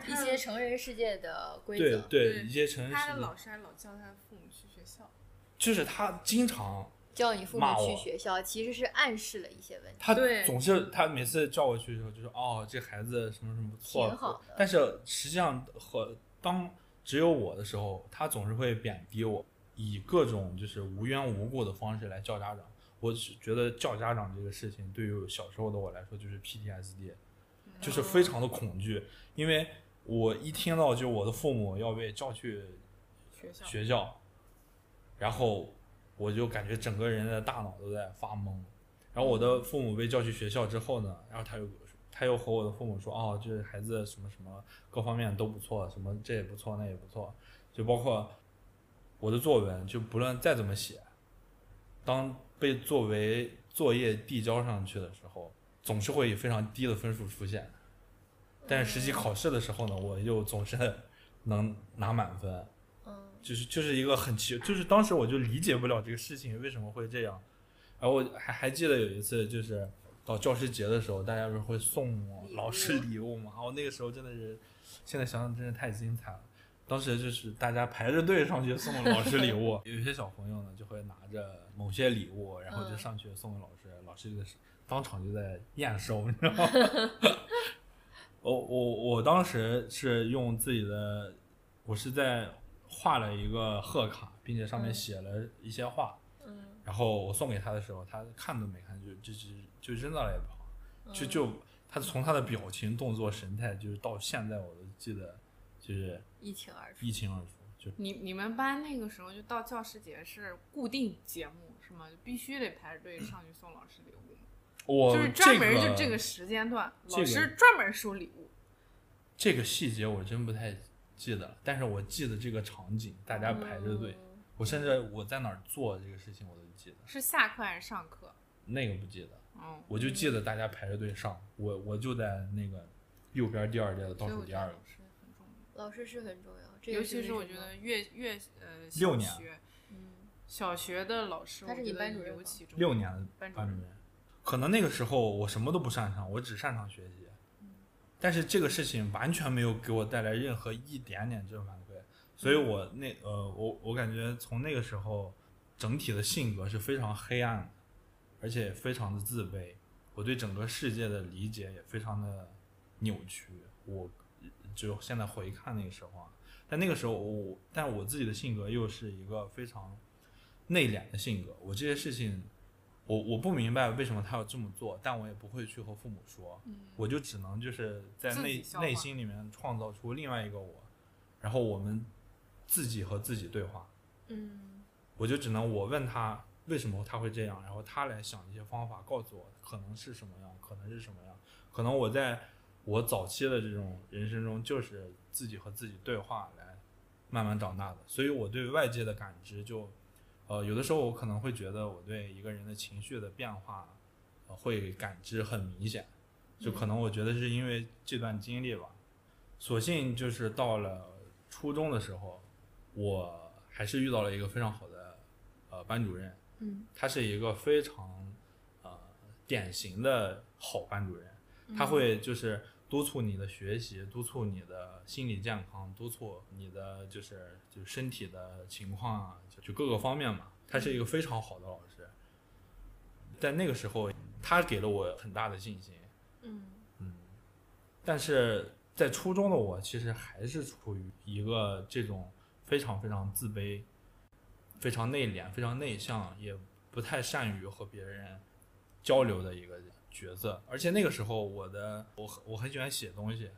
一些成人世界的规则。对对，一些成人世界。他的老师还老叫他父母去学校，就是他经常叫你父母去学校，其实是暗示了一些问题。他总是他每次叫我去的时候，就是哦，这孩子什么什么不错，挺好的。但是实际上和当只有我的时候，他总是会贬低我，以各种就是无缘无故的方式来叫家长。我觉得叫家长这个事情对于小时候的我来说就是 PTSD， 就是非常的恐惧，因为我一听到就我的父母要被叫去学校，然后我就感觉整个人的大脑都在发懵。然后我的父母被叫去学校之后呢，然后他又和我的父母说，哦，这孩子什么什么各方面都不错，什么这也不错那也不错，就包括我的作文，就不论再怎么写，当被作为作业递交上去的时候，总是会以非常低的分数出现，但是实际考试的时候呢，我又总是能拿满分。就是一个很奇，就是当时我就理解不了这个事情为什么会这样。然后我还记得有一次，就是到教师节的时候，大家不是会送老师礼物嘛，然后那个时候真的是，现在想想真的太精彩了。当时就是大家排着队上去送老师礼物，有些小朋友呢就会拿着某些礼物，然后就上去送给老师，老师就当场就在验收，你知道吗？我当时是用自己的，我是在画了一个贺卡，并且上面写了一些话，然后我送给他的时候，他看都没看就扔到了一旁，就他从他的表情、动作、神态，就是到现在我都记得。就是一清二楚。就你们班那个时候就到教师节是固定节目是吗？就必须得排队上去送老师礼物。就是专门就这个时间段，老师专门收礼物。这个细节我真不太记得，但是我记得这个场景，大家排着队，我甚至我在哪儿做这个事情我都记得。是下课还是上课？那个不记得，我就记得大家排着队上，我就在那个右边第二届的倒数第二个。老师是很重要，这个、尤其是我觉得小学，小学的老师，他是你班主任，6年的班主任，可能那个时候我什么都不擅长，我只擅长学习，但是这个事情完全没有给我带来任何一点点正反馈，所以我我感觉从那个时候整体的性格是非常黑暗的，而且非常的自卑，我对整个世界的理解也非常的扭曲，我。就现在回看那个时候啊，但那个时候我自己的性格又是一个非常内敛的性格，我这些事情我不明白为什么他要这么做，但我也不会去和父母说，我就只能就是在内心里面创造出另外一个我，然后我们自己和自己对话，我就只能我问他为什么他会这样，然后他来想一些方法告诉我可能是什么样，可能是什么样，可能我在。我早期的这种人生中就是自己和自己对话来慢慢长大的，所以我对外界的感知就有的时候我可能会觉得我对一个人的情绪的变化会感知很明显，就可能我觉得是因为这段经历吧。所幸就是到了初中的时候，我还是遇到了一个非常好的班主任，他是一个非常典型的好班主任，他会就是督促你的学习，督促你的心理健康，督促你的就是身体的情况啊，就各个方面嘛。他是一个非常好的老师，在那个时候，他给了我很大的信心。但是在初中的我，其实还是处于一个这种非常非常自卑、非常内敛、非常内向，也不太善于和别人交流的一个人。角色，而且那个时候我很喜欢写东西，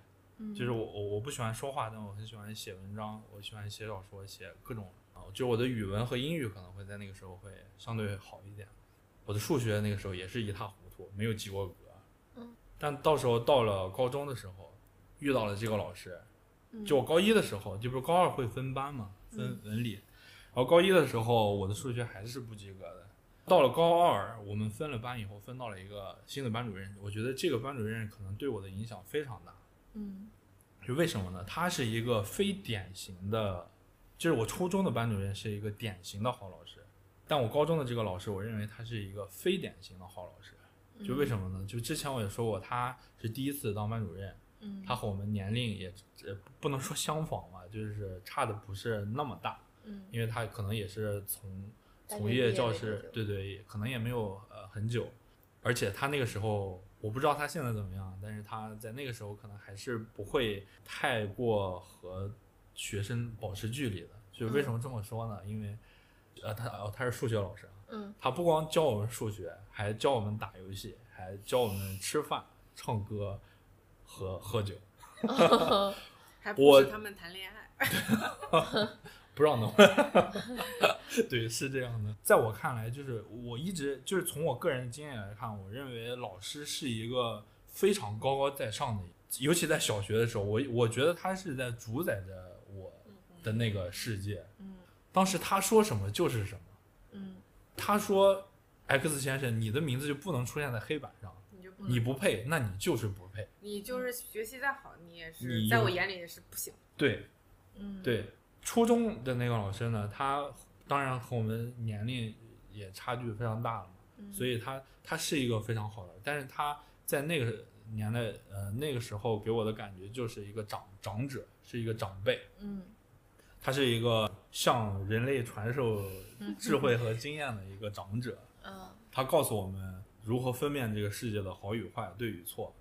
就是我不喜欢说话，但我很喜欢写文章，我喜欢写小说，写各种就我的语文和英语可能会在那个时候会相对好一点，我的数学那个时候也是一塌糊涂，没有及过格。但到时候到了高中的时候遇到了这个老师，就我高一的时候，就不是高二会分班嘛，分文理，然后高一的时候我的数学还是不及格的。到了高二我们分了班以后，分到了一个新的班主任，我觉得这个班主任可能对我的影响非常大。就为什么呢？他是一个非典型的，就是我初中的班主任是一个典型的好老师，但我高中的这个老师我认为他是一个非典型的好老师。就为什么呢？就之前我也说过，他是第一次当班主任，他和我们年龄也不能说相仿嘛，就是差的不是那么大，因为他可能也是从业教师，对对，可能也没有很久，而且他那个时候我不知道他现在怎么样，但是他在那个时候可能还是不会太过和学生保持距离的。就为什么这么说呢？因为他是数学老师，他不光教我们数学，还教我们打游戏，还教我们吃饭、唱歌和喝酒，还不是他们谈恋爱，不让弄。对，是这样的。在我看来，就是我一直就是从我个人经验来看，我认为老师是一个非常高高在上的，尤其在小学的时候，我觉得他是在主宰着我的那个世界。当时他说什么就是什么。他说 X 先生你的名字就不能出现在黑板上，你不配，那你就是不配，你就是学习再好你也是在我眼里也是不行。对，对。初中的那个老师呢，他当然和我们年龄也差距非常大了嘛，所以他是一个非常好的，但是他在那个年代那个时候给我的感觉就是一个长者，是一个长辈。他是一个向人类传授智慧和经验的一个长者，他告诉我们如何分辨这个世界的好与坏，对与错。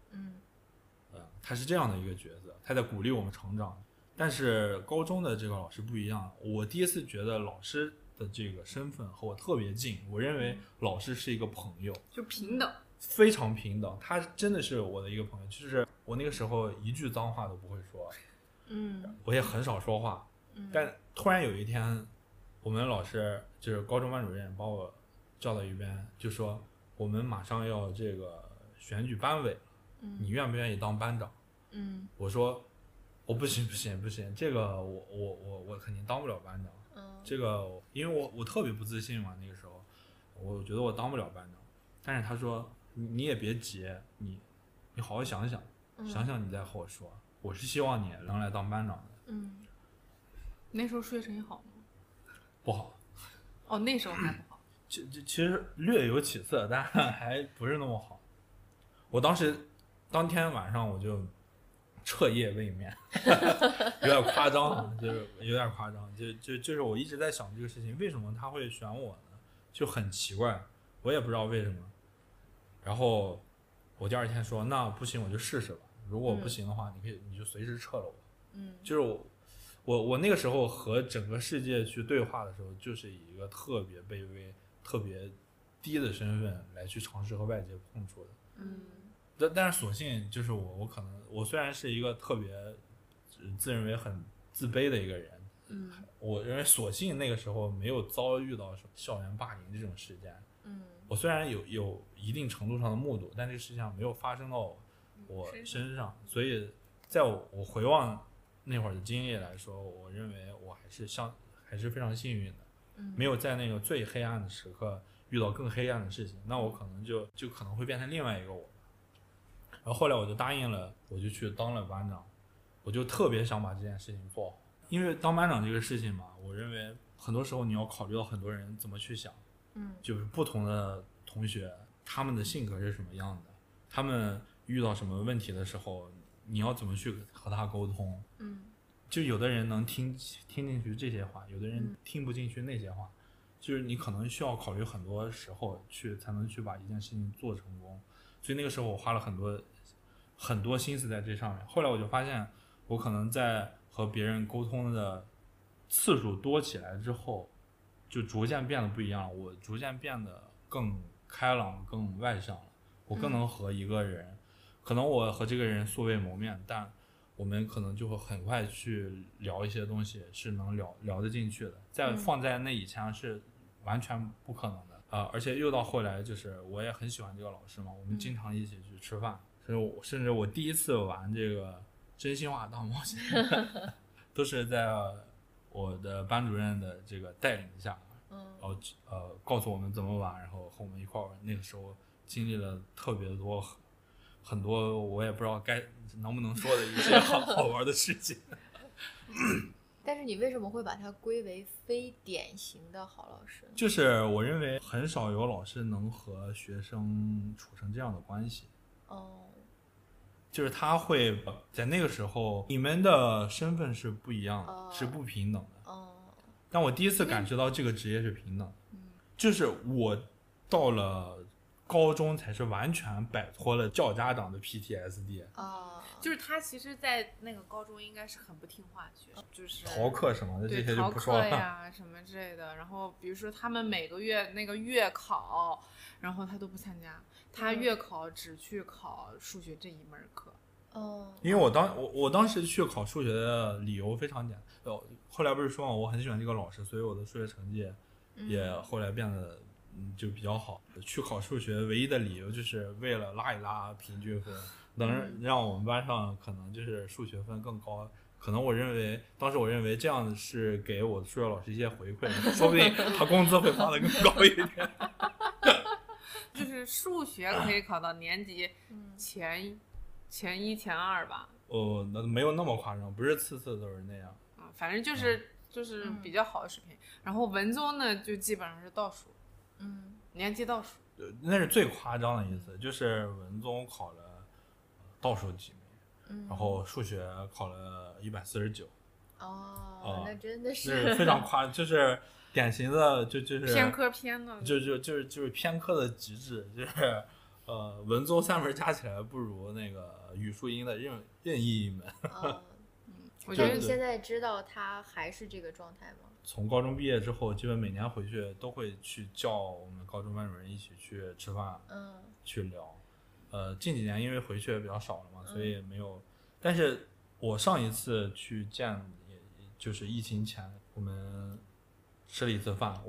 他是这样的一个角色，他在鼓励我们成长。但是高中的这个老师不一样，我第一次觉得老师的这个身份和我特别近，我认为老师是一个朋友，就平等，非常平等，他真的是我的一个朋友。就是我那个时候一句脏话都不会说，我也很少说话，但突然有一天我们老师就是高中班主任把我叫到一边就说，我们马上要这个选举班委，你愿不愿意当班长？我说我不行，这个我肯定当不了班长，这个因为我特别不自信嘛，那个时候我觉得我当不了班长。但是他说你也别急，你好好想想你再和我说，我是希望你能来当班长的。那时候数学成绩好吗？不好。那时候还不好。其实略有起色，但还不是那么好。我当天晚上我就彻夜未眠，有点夸张啊，就是有点夸张，就是我一直在想这个事情，为什么他会选我呢？就很奇怪，我也不知道为什么。然后我第二天说，那不行我就试试吧，如果不行的话，你就随时撤了我。就是我那个时候和整个世界去对话的时候，就是以一个特别卑微、特别低的身份来去尝试和外界碰触的。但是所幸就是我可能我虽然是一个特别自认为很自卑的一个人，我认为所幸那个时候没有遭遇到什么校园霸凌这种事件。我虽然有一定程度上的目睹，但这个事情没有发生到我身上，所以在我回望那会儿的经历来说，我认为我还是非常幸运的，没有在那个最黑暗的时刻遇到更黑暗的事情，那我可能就可能会变成另外一个我。然后后来我就答应了，我就去当了班长，我就特别想把这件事情做好，因为当班长这个事情嘛，我认为很多时候你要考虑到很多人怎么去想，就是不同的同学他们的性格是什么样的，他们遇到什么问题的时候你要怎么去和他沟通。就有的人能听进去这些话，有的人听不进去那些话，就是你可能需要考虑很多时候去才能去把一件事情做成功。所以那个时候我花了很多心思在这上面。后来我就发现我可能在和别人沟通的次数多起来之后，就逐渐变得不一样了，我逐渐变得更开朗更外向了，我更能和一个人可能我和这个人素未谋面，但我们可能就会很快去聊一些东西是能聊得进去的，在放在那以前是完全不可能的啊、而且又到后来就是我也很喜欢这个老师嘛，我们经常一起去吃饭，甚至我第一次玩这个真心话大冒险都是在我的班主任的这个带领下，然后告诉我们怎么玩，然后和我们一块玩。那个时候经历了特别多，很多我也不知道该能不能说的一些好玩的事情但是你为什么会把它归为非典型的好老师？就是我认为很少有老师能和学生处成这样的关系。哦，就是他会在那个时候，你们的身份是不一样的，是不平等的。哦，但我第一次感觉到这个职业是平等的。嗯，就是我到了高中才是完全摆脱了教家长的 PTSD。 哦，就是他其实在那个高中应该是很不听话的学生，就是逃课什么的，这些就不说了，逃课呀什么之类的。然后比如说他们每个月那个月考，然后他都不参加，他月考只去考数学这一门课。哦，因为我当时去考数学的理由非常简单，后来不是说嘛，我很喜欢这个老师，所以我的数学成绩也后来变得就比较好。去考数学唯一的理由就是为了拉一拉平均分，能让我们班上可能就是数学分更高。可能当时我认为这样是给我的数学老师一些回馈，说不定他工资会发得更高一点就是数学可以考到年级前一前二吧。哦，那没有那么夸张，不是次次都是那样。反正就是比较好的水平。然后文综呢就基本上是倒数。嗯，年级倒数，那是最夸张的一次，就是文综考了倒数几名，然后数学考了149。哦，那真的是非常夸张，就是典型的就是偏科偏的，就是偏科的极致，就是文综3门加起来不如那个语数英的任意一门。我觉得现在知道他还是这个状态吗？从高中毕业之后，基本每年回去都会去叫我们高中班主任一起去吃饭，去聊。近几年因为回去也比较少了嘛，所以没有。但是我上一次去见，就是疫情前，我们吃了一次饭，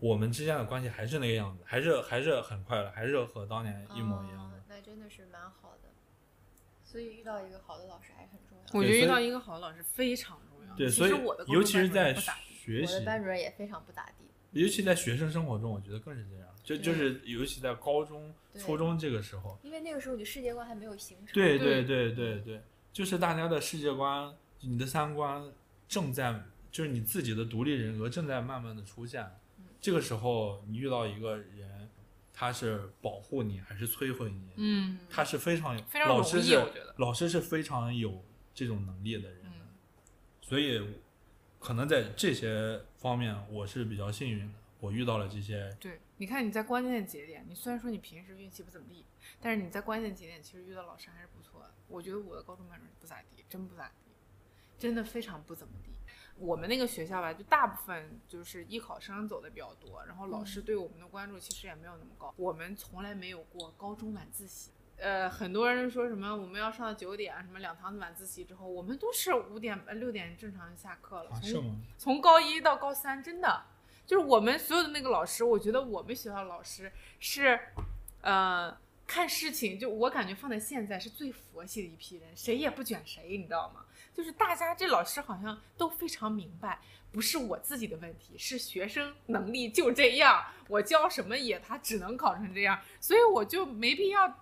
我们之间的关系还是那个样子，还是很快乐，还是和当年一模一样的。那真的是蛮好的，所以遇到一个好的老师还是很重要的。我觉得遇到一个好的老师非常重要。对，所以我的尤其是在学习，我的班主任也非常不咋地。尤其在学生生活中，我觉得更是这样。就是尤其在高中、初中这个时候，因为那个时候你世界观还没有形成。对，就是大家的世界观、你的三观正在，就是你自己的独立人格正在慢慢的出现。这个时候你遇到一个人，他是保护你还是摧毁你？他是非常容易，我觉得老师是非常有这种能力的人的。所以可能在这些方面我是比较幸运的，我遇到了这些。对，你看你在关键节点，你虽然说你平时运气不怎么地，但是你在关键节点其实遇到老师还是不错的。我觉得我的高中班主任不咋地，真不咋地，真的非常不怎么地。我们那个学校吧，就大部分就是艺考生走的比较多，然后老师对我们的关注其实也没有那么高。我们从来没有过高中晚自习。很多人说什么我们要上到9点，什么2堂晚自习之后，我们都是5点6点正常下课了。从高1到高3，真的就是我们所有的那个老师，我觉得我们学校老师是看事情，就我感觉放在现在是最佛系的一批人，谁也不卷谁，你知道吗？就是大家这老师好像都非常明白，不是我自己的问题，是学生能力就这样，我教什么也他只能考成这样，所以我就没必要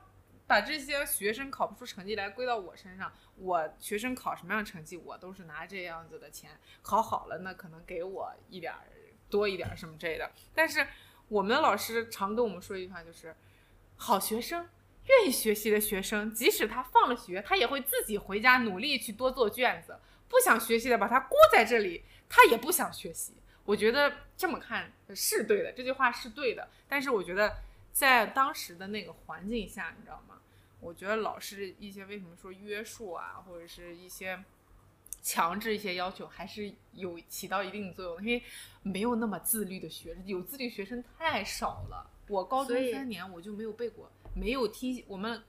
把这些学生考不出成绩来归到我身上。我学生考什么样的成绩，我都是拿这样子的钱，考好了那可能给我一点多一点什么之类的。但是我们老师常跟我们说一句话，就是好学生，愿意学习的学生，即使他放了学，他也会自己回家努力去多做卷子。不想学习的，把他箍在这里，他也不想学习。我觉得这么看是对的，这句话是对的。但是我觉得在当时的那个环境下，你知道吗？我觉得老师一些为什么说约束啊，或者是一些强制一些要求，还是有起到一定作用的，因为没有那么自律的学生，有自律学生太少了。我高中3年我就没有背过，没有听我们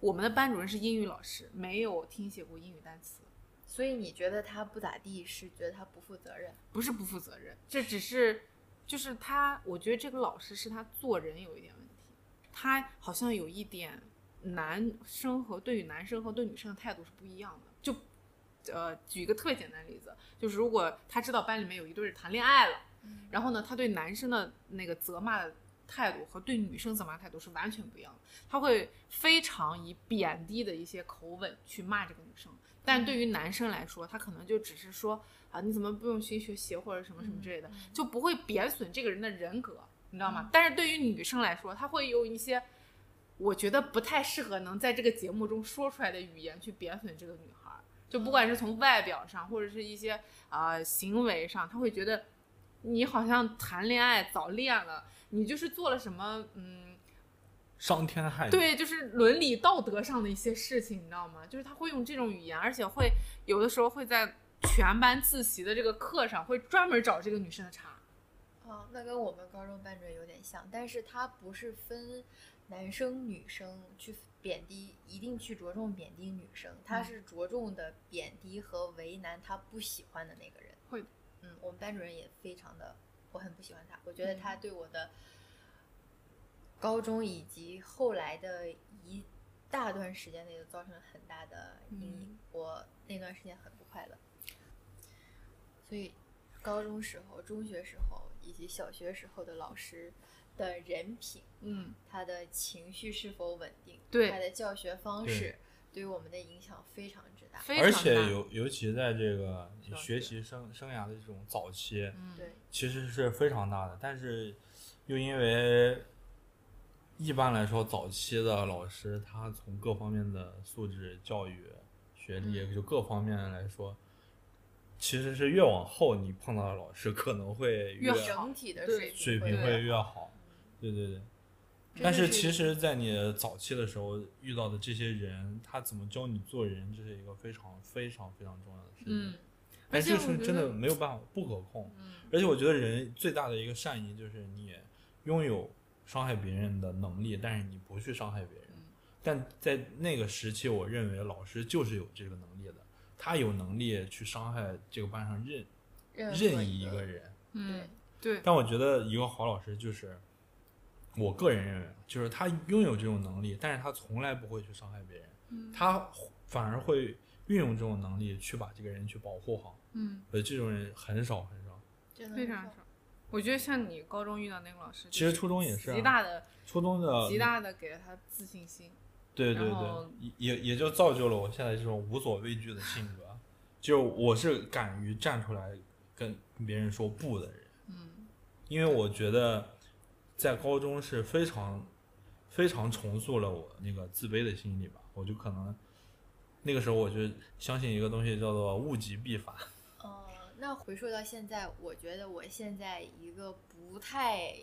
我们的班主任是英语老师，没有听写过英语单词。所以你觉得他不咋地是觉得他不负责任？不是不负责任，这只是就是他，我觉得这个老师是他做人有一点问题，他好像有一点男生和对于男生和对女生的态度是不一样的。就举一个特别简单的例子，就是如果他知道班里面有一对谈恋爱了，然后呢他对男生的那个责骂的态度和对女生责骂态度是完全不一样的，他会非常以贬低的一些口吻去骂这个女生，但对于男生来说他可能就只是说啊，你怎么不用心学习或者什么什么之类的，就不会贬损这个人的人格，你知道吗？但是对于女生来说，他会有一些我觉得不太适合能在这个节目中说出来的语言去贬损这个女孩，就不管是从外表上或者是一些行为上，他会觉得你好像谈恋爱早恋了，你就是做了什么伤天害理，对，就是伦理道德上的一些事情，你知道吗？就是他会用这种语言，而且会有的时候会在全班自习的这个课上会专门找这个女生的茬。哦，那跟我们高中班主任有点像，但是他不是分男生女生去贬低，一定去着重贬低女生，他是着重的贬低和为难他不喜欢的那个人。会的，我们班主任也非常的，我很不喜欢他，我觉得他对我的高中以及后来的一大段时间内造成了很大的阴影，我那段时间很不快乐。所以高中时候、中学时候以及小学时候的老师的人品，他的情绪是否稳定，对他的教学方式对我们的影响非常之大，而且尤其在这个学习生涯的这种早期，其实是非常大的。但是又因为一般来说早期的老师他从各方面的素质、教育、学历就各方面来说，其实是越往后你碰到的老师可能会越整体的水平会越好。对对对，但是其实在你早期的时候遇到的这些人，他怎么教你做人，这是一个非常非常非常重要的事情。而且是真的没有办法，不可控。而且我觉得人最大的一个善意就是你拥有伤害别人的能力，但是你不去伤害别人。但在那个时期，我认为老师就是有这个能力的，他有能力去伤害这个班上任意一个人。对。但我觉得一个好老师就是。我个人认为就是他拥有这种能力，但是他从来不会去伤害别人，他反而会运用这种能力去把这个人去保护好。这种人很少很少，真的非常少。我觉得像你高中遇到那个老师，其实初中也是极大的，初中的极大的给了他自信心。对对对，也就造就了我现在这种无所畏惧的性格。就我是敢于站出来跟别人说不的人。因为我觉得在高中是非常非常重塑了我那个自卑的心理吧。我就可能那个时候我就相信一个东西叫做物极必反。那回溯到现在，我觉得我现在一个不太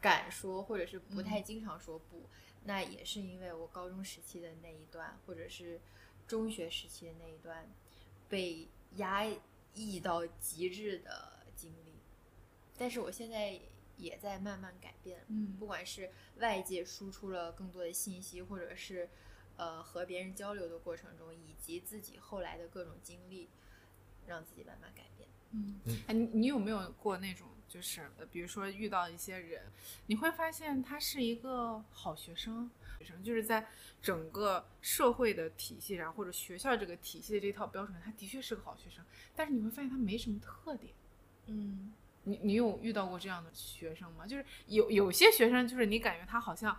敢说或者是不太经常说不，那也是因为我高中时期的那一段或者是中学时期的那一段被压抑到极致的经历。但是我现在也在慢慢改变，不管是外界输出了更多的信息，或者是和别人交流的过程中，以及自己后来的各种经历，让自己慢慢改变。你有没有过那种就是比如说遇到一些人，你会发现他是一个好学生，就是在整个社会的体系上或者学校这个体系的这套标准，他的确是个好学生，但是你会发现他没什么特点。你有遇到过这样的学生吗？就是有些学生就是你感觉他好像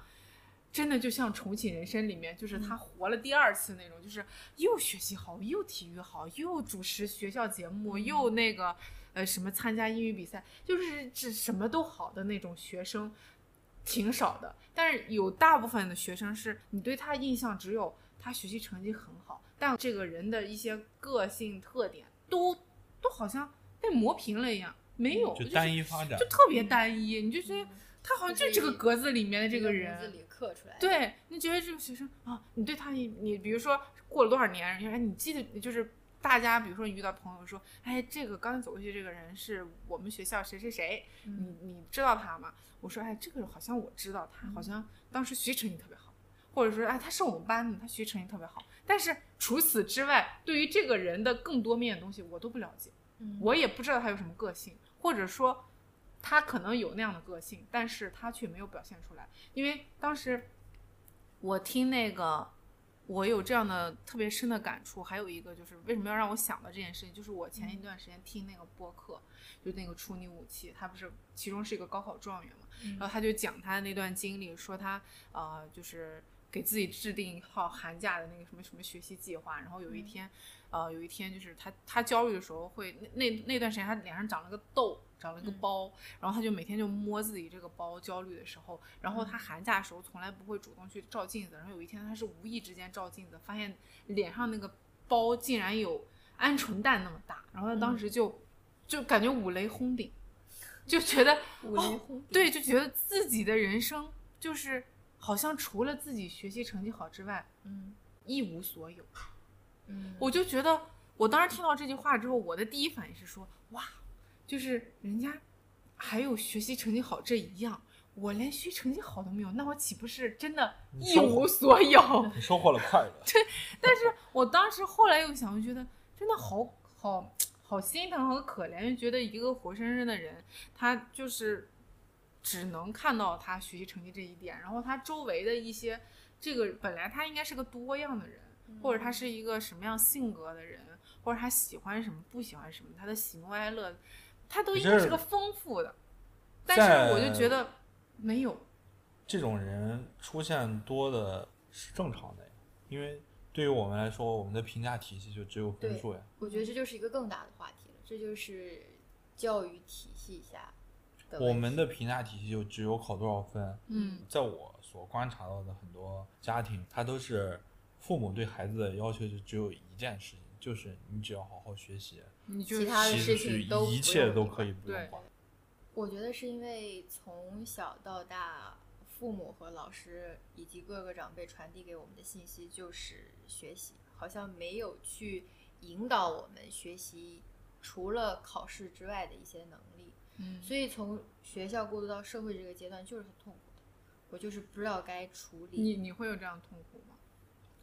真的就像重启人生里面，就是他活了第二次那种，就是又学习好，又体育好，又主持学校节目，又那个什么参加英语比赛，就是这什么都好的那种学生挺少的。但是有大部分的学生是你对他印象只有他学习成绩很好，但这个人的一些个性特点都好像被磨平了一样，没有，就单一发展，就特别单一。你就觉得他好像就是这个格子里面的这个人，格子里刻出来的。对，你觉得这个学生啊，你对他，你比如说过了多少年，人家你记得，就是大家比如说你遇到朋友说，哎，这个刚走过去这个人是我们学校谁谁谁，你知道他吗？我说哎，这个好像我知道他，好像当时学习成绩特别好。或者说啊，他是我们班的，他学习成绩特别好。但是除此之外，对于这个人的更多面的东西我都不了解，我也不知道他有什么个性，或者说他可能有那样的个性，但是他却没有表现出来。因为当时我听那个，我有这样的特别深的感触。还有一个就是为什么要让我想到这件事情，就是我前一段时间听那个播客，就那个初妮武器，他不是其中是一个高考状元嘛，然后他就讲他的那段经历，说他就是给自己制定一套寒假的那个什么什么学习计划，然后有一天就是他焦虑的时候会那段时间他脸上长了个痘，长了一个包，然后他就每天就摸自己这个包，焦虑的时候。然后他寒假的时候从来不会主动去照镜子，然后有一天他是无意之间照镜子，发现脸上那个包竟然有鹌鹑蛋那么大，然后他当时就感觉五雷轰顶，就觉得五雷轰顶，对，就觉得自己的人生就是好像除了自己学习成绩好之外，一无所有。我就觉得我当时听到这句话之后，我的第一反应是说，哇，就是人家还有学习成绩好这一样，我连学习成绩好都没有，那我岂不是真的一无所有？你收获了快乐。对，但是我当时后来又想，我觉得真的好心疼和可怜，就觉得一个活生生的人，他就是只能看到他学习成绩这一点，然后他周围的一些这个本来他应该是个多样的人，或者他是一个什么样性格的人，或者他喜欢什么不喜欢什么，他的喜怒哀乐。他都应该是个丰富的，但是我就觉得没有。这种人出现多的是正常的，因为对于我们来说，我们的评价体系就只有分数呀。我觉得这就是一个更大的话题了，这就是教育体系下的。我们的评价体系就只有考多少分。在我所观察到的很多家庭，他都是父母对孩子的要求就只有一件事情，就是你只要好好学习，你其他的事情都一切都可以不用管。我觉得是因为从小到大，父母和老师以及各个长辈传递给我们的信息就是学习，好像没有去引导我们学习除了考试之外的一些能力。所以从学校过渡到社会这个阶段就是很痛苦的，我就是不知道该处理。你会有这样痛苦吗？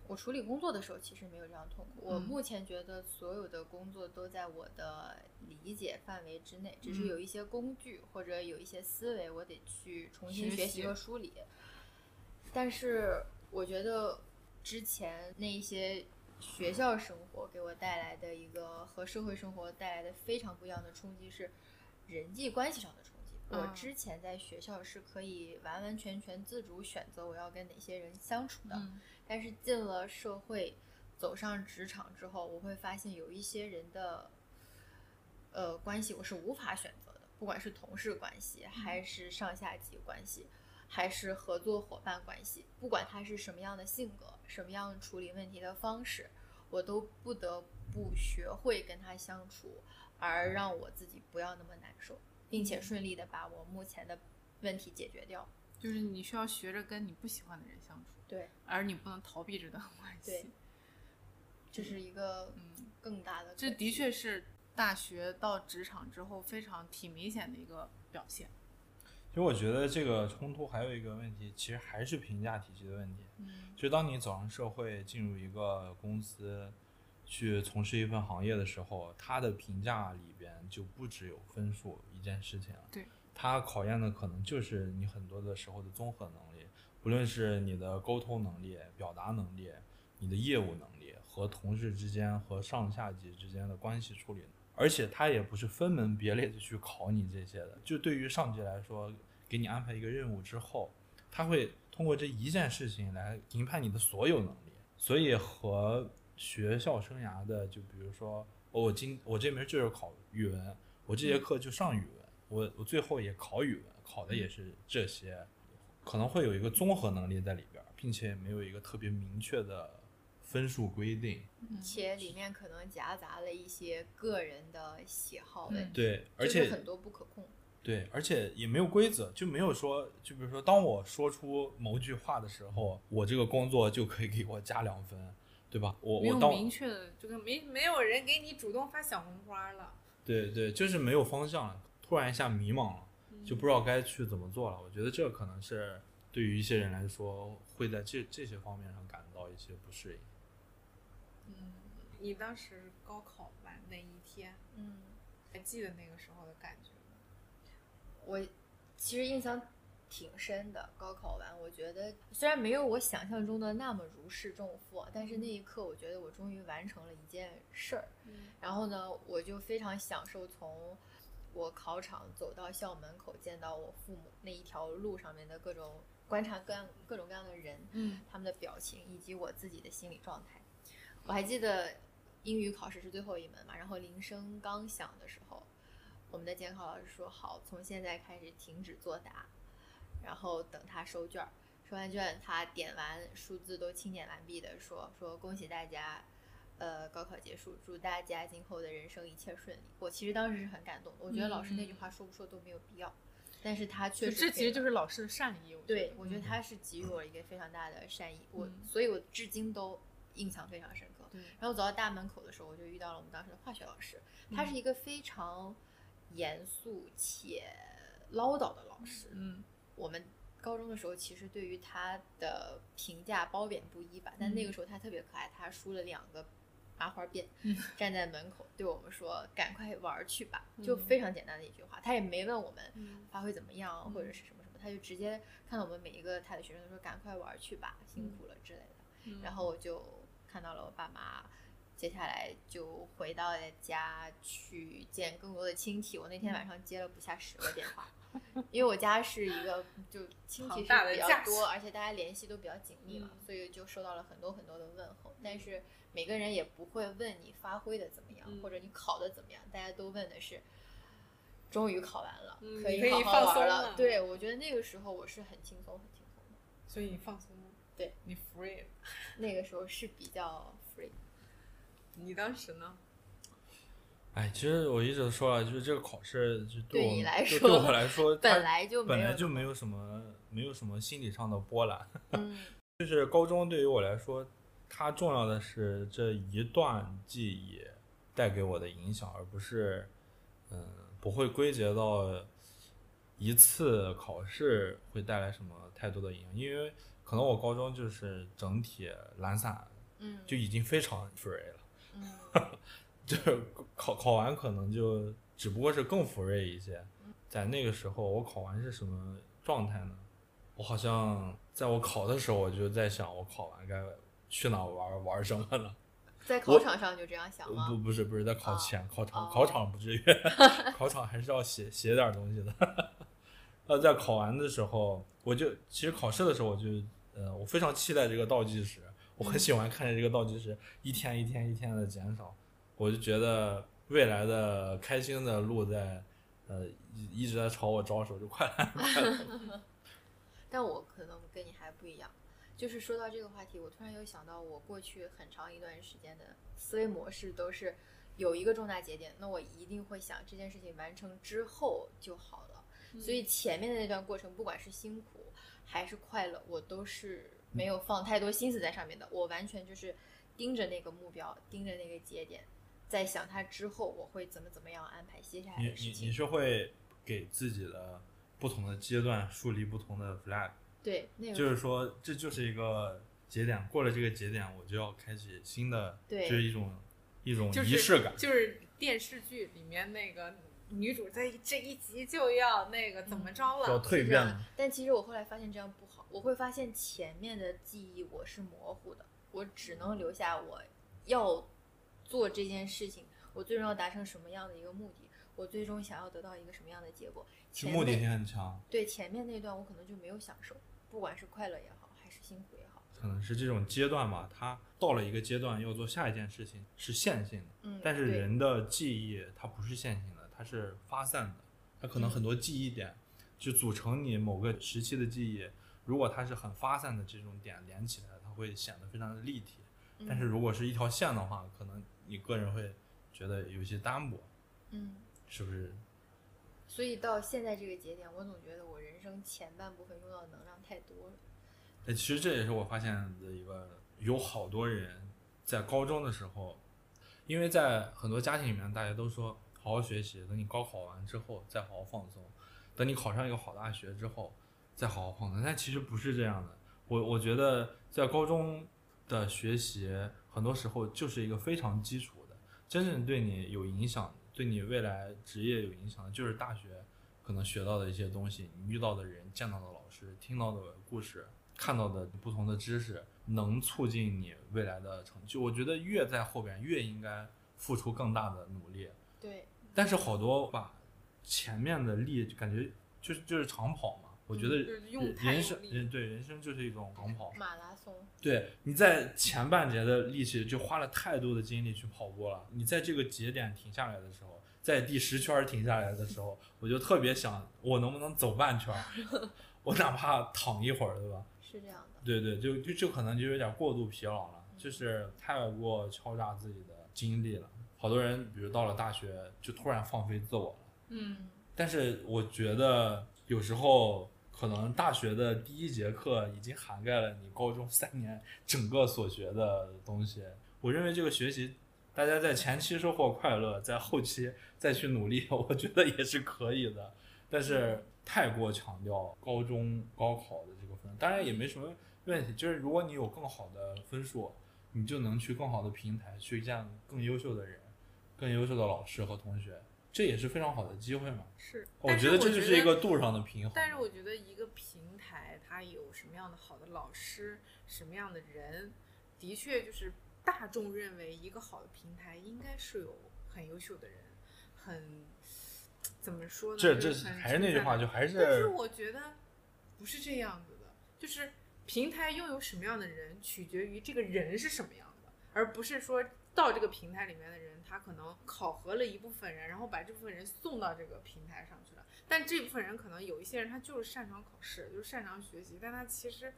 我处理工作的时候其实没有这样痛苦。我目前觉得所有的工作都在我的理解范围之内，只是有一些工具或者有一些思维我得去重新学习和梳理。但是我觉得之前那一些学校生活给我带来的一个和社会生活带来的非常不一样的冲击是人际关系上的冲击。我之前在学校是可以完完全全自主选择我要跟哪些人相处的，但是进了社会走上职场之后，我会发现有一些人的关系我是无法选择的，不管是同事关系还是上下级关系还是合作伙伴关系，不管他是什么样的性格，什么样处理问题的方式，我都不得不学会跟他相处，而让我自己不要那么难受，并且顺利的把我目前的问题解决掉。就是你需要学着跟你不喜欢的人相处，对，而你不能逃避这段关系。对，这是一个更大的这的确是大学到职场之后非常挺明显的一个表现。其实我觉得这个冲突还有一个问题，其实还是评价体系的问题。就当你走上社会进入一个公司去从事一份行业的时候，他的评价里边就不只有分数一件事情了。对，他考验的可能就是你很多的时候的综合能力，不论是你的沟通能力、表达能力、你的业务能力、和同事之间和上下级之间的关系处理。而且他也不是分门别类的去考你这些的，就对于上级来说，给你安排一个任务之后，他会通过这一件事情来评判你的所有能力。所以和学校生涯的，就比如说我这门就是考语文，我这节课就上语文，我最后也考语文，考的也是这些，可能会有一个综合能力在里边，并且没有一个特别明确的分数规定，且里面可能夹杂了一些个人的喜好问题。对，而且、就是、很多不可控。对，而且也没有规则，就没有说，就比如说当我说出某句话的时候，我这个工作就可以给我加2分，对吧？没有明确的，就跟没有人给你主动发小红花了。对对，就是没有方向了，突然一下迷茫了，就不知道该去怎么做了。我觉得这可能是对于一些人来说会在这些方面上感到一些不适应。嗯，你当时高考完那一天，嗯，还记得那个时候的感觉吗？我其实印象挺深的，高考完我觉得虽然没有我想象中的那么如释重负，但是那一刻我觉得我终于完成了一件事儿。嗯，然后呢我就非常享受从我考场走到校门口见到我父母那一条路上面的各种观察各种各样的人，嗯，他们的表情以及我自己的心理状态。我还记得英语考试是最后一门嘛，然后铃声刚响的时候，我们的监考老师说好，从现在开始停止作答，然后等他收卷。收完卷他点完数字都清点完毕的说恭喜大家，高考结束，祝大家今后的人生一切顺利。我其实当时是很感动的，我觉得老师那句话说不说都没有必要，但是他确实，这其实就是老师的善意。对，我觉得他是给予我一个非常大的善意，所以我至今都印象非常深刻。然后走到大门口的时候，我就遇到了我们当时的化学老师，他是一个非常严肃且唠叨的老师。嗯，我们高中的时候其实对于他的评价褒贬不一吧，但那个时候他特别可爱，他梳了2个麻花辫，站在门口对我们说赶快玩去吧，就非常简单的一句话。他也没问我们发挥怎么样，或者是什么什么，他就直接看到我们每一个他的学生都说赶快玩去吧，辛苦了之类的。然后我就看到了我爸妈，接下来就回到家去见更多的亲戚。我那天晚上接了不下10个电话，因为我家是一个就亲戚是比较多，而且大家联系都比较紧密嘛，所以就收到了很多很多的问候。但是每个人也不会问你发挥的怎么样，或者你考的怎么样，大家都问的是终于考完了，可以好好玩了。对，我觉得那个时候我是很轻松的。所以你放松了，对，你 free 了，那个时候是比较 free。 你当时呢？哎，其实我一直说啊，就是这个考试就对你来说，对我来说，本来就没有什么心理上的波澜。就是高中对于我来说，它重要的是这一段记忆带给我的影响，而不是不会归结到一次考试会带来什么太多的影响，因为可能我高中就是整体懒散，就已经非常 free 了。就是考完可能就只不过是更浮锐一些。在那个时候我考完是什么状态呢？我好像在我考的时候我就在想，我考完该去哪玩什么了。在考场上就这样想吗？不是在考前，考场不至于，考场还是要写点东西的。在考完的时候，我就其实考试的时候我就我非常期待这个倒计时，我很喜欢看着这个倒计时一天的减少。我就觉得未来的开心的路在一直在朝我招手，就快来快来。但我可能跟你还不一样，就是说到这个话题我突然又想到我过去很长一段时间的思维模式都是有一个重大节点，那我一定会想这件事情完成之后就好了，所以前面的那段过程不管是辛苦还是快乐我都是没有放太多心思在上面的，我完全就是盯着那个目标盯着那个节点在想它之后我会怎么样安排接下来的事情。你是会给自己的不同的阶段树立不同的 flag。 对，那个就是说这就是一个节点，过了这个节点我就要开启新的，对，就是一种仪式感，就是电视剧里面那个女主在这一集就要那个怎么着了，要蜕变了。但其实我后来发现这样不好，我会发现前面的记忆我是模糊的，我只能留下我要做这件事情我最终要达成什么样的一个目的，我最终想要得到一个什么样的结果。其实目的性很强。对，前面那段我可能就没有享受，不管是快乐也好还是辛苦也好，可能是这种阶段嘛，它到了一个阶段要做下一件事情是线性的，但是人的记忆它不是线性的，它是发散的，它可能很多记忆点就组成你某个时期的记忆，如果它是很发散的这种点连起来它会显得非常的立体，但是如果是一条线的话可能你个人会觉得有些单薄，是不是？所以到现在这个节点我总觉得我人生前半部分用到的能量太多了。其实这也是我发现的一个，有好多人在高中的时候，因为在很多家庭里面大家都说好好学习，等你高考完之后再好好放松，等你考上一个好大学之后再好好碰它，但其实不是这样的。我觉得在高中的学习很多时候就是一个非常基础的，真正对你有影响，对你未来职业有影响的就是大学可能学到的一些东西，你遇到的人，见到的老师，听到的故事，看到的不同的知识，能促进你未来的成就。我觉得越在后边越应该付出更大的努力。对，但是好多把前面的力感觉就是长跑嘛，我觉得人生对人生就是一种长跑马拉松。对，你在前半节的力气就花了太多的精力去跑步了，你在这个节点停下来的时候，在第10圈停下来的时候，我就特别想我能不能走半圈我哪怕躺一会儿，对吧？是这样的。对对，就可能就有点过度疲劳了，就是太过敲诈自己的精力了。好多人比如到了大学就突然放飞自我了。嗯，但是我觉得有时候可能大学的第一节课已经涵盖了你高中3年整个所学的东西。我认为这个学习大家在前期收获快乐，在后期再去努力，我觉得也是可以的。但是太过强调高中高考的这个分，当然也没什么问题，就是如果你有更好的分数，你就能去更好的平台去见更优秀的人，更优秀的老师和同学，这也是非常好的机会嘛。是，我觉得这就是一个度上的平衡。但是我觉得一个平台它有什么样的好的老师，什么样的人，的确就是大众认为一个好的平台应该是有很优秀的人，很怎么说呢？这还是那句话，就还是。但是我觉得不是这样子的，就是平台拥有什么样的人，取决于这个人是什么样的，而不是说到这个平台里面的人，他可能考核了一部分人，然后把这部分人送到这个平台上去了。但这部分人可能有一些人，他就是擅长考试，就是擅长学习，但他其实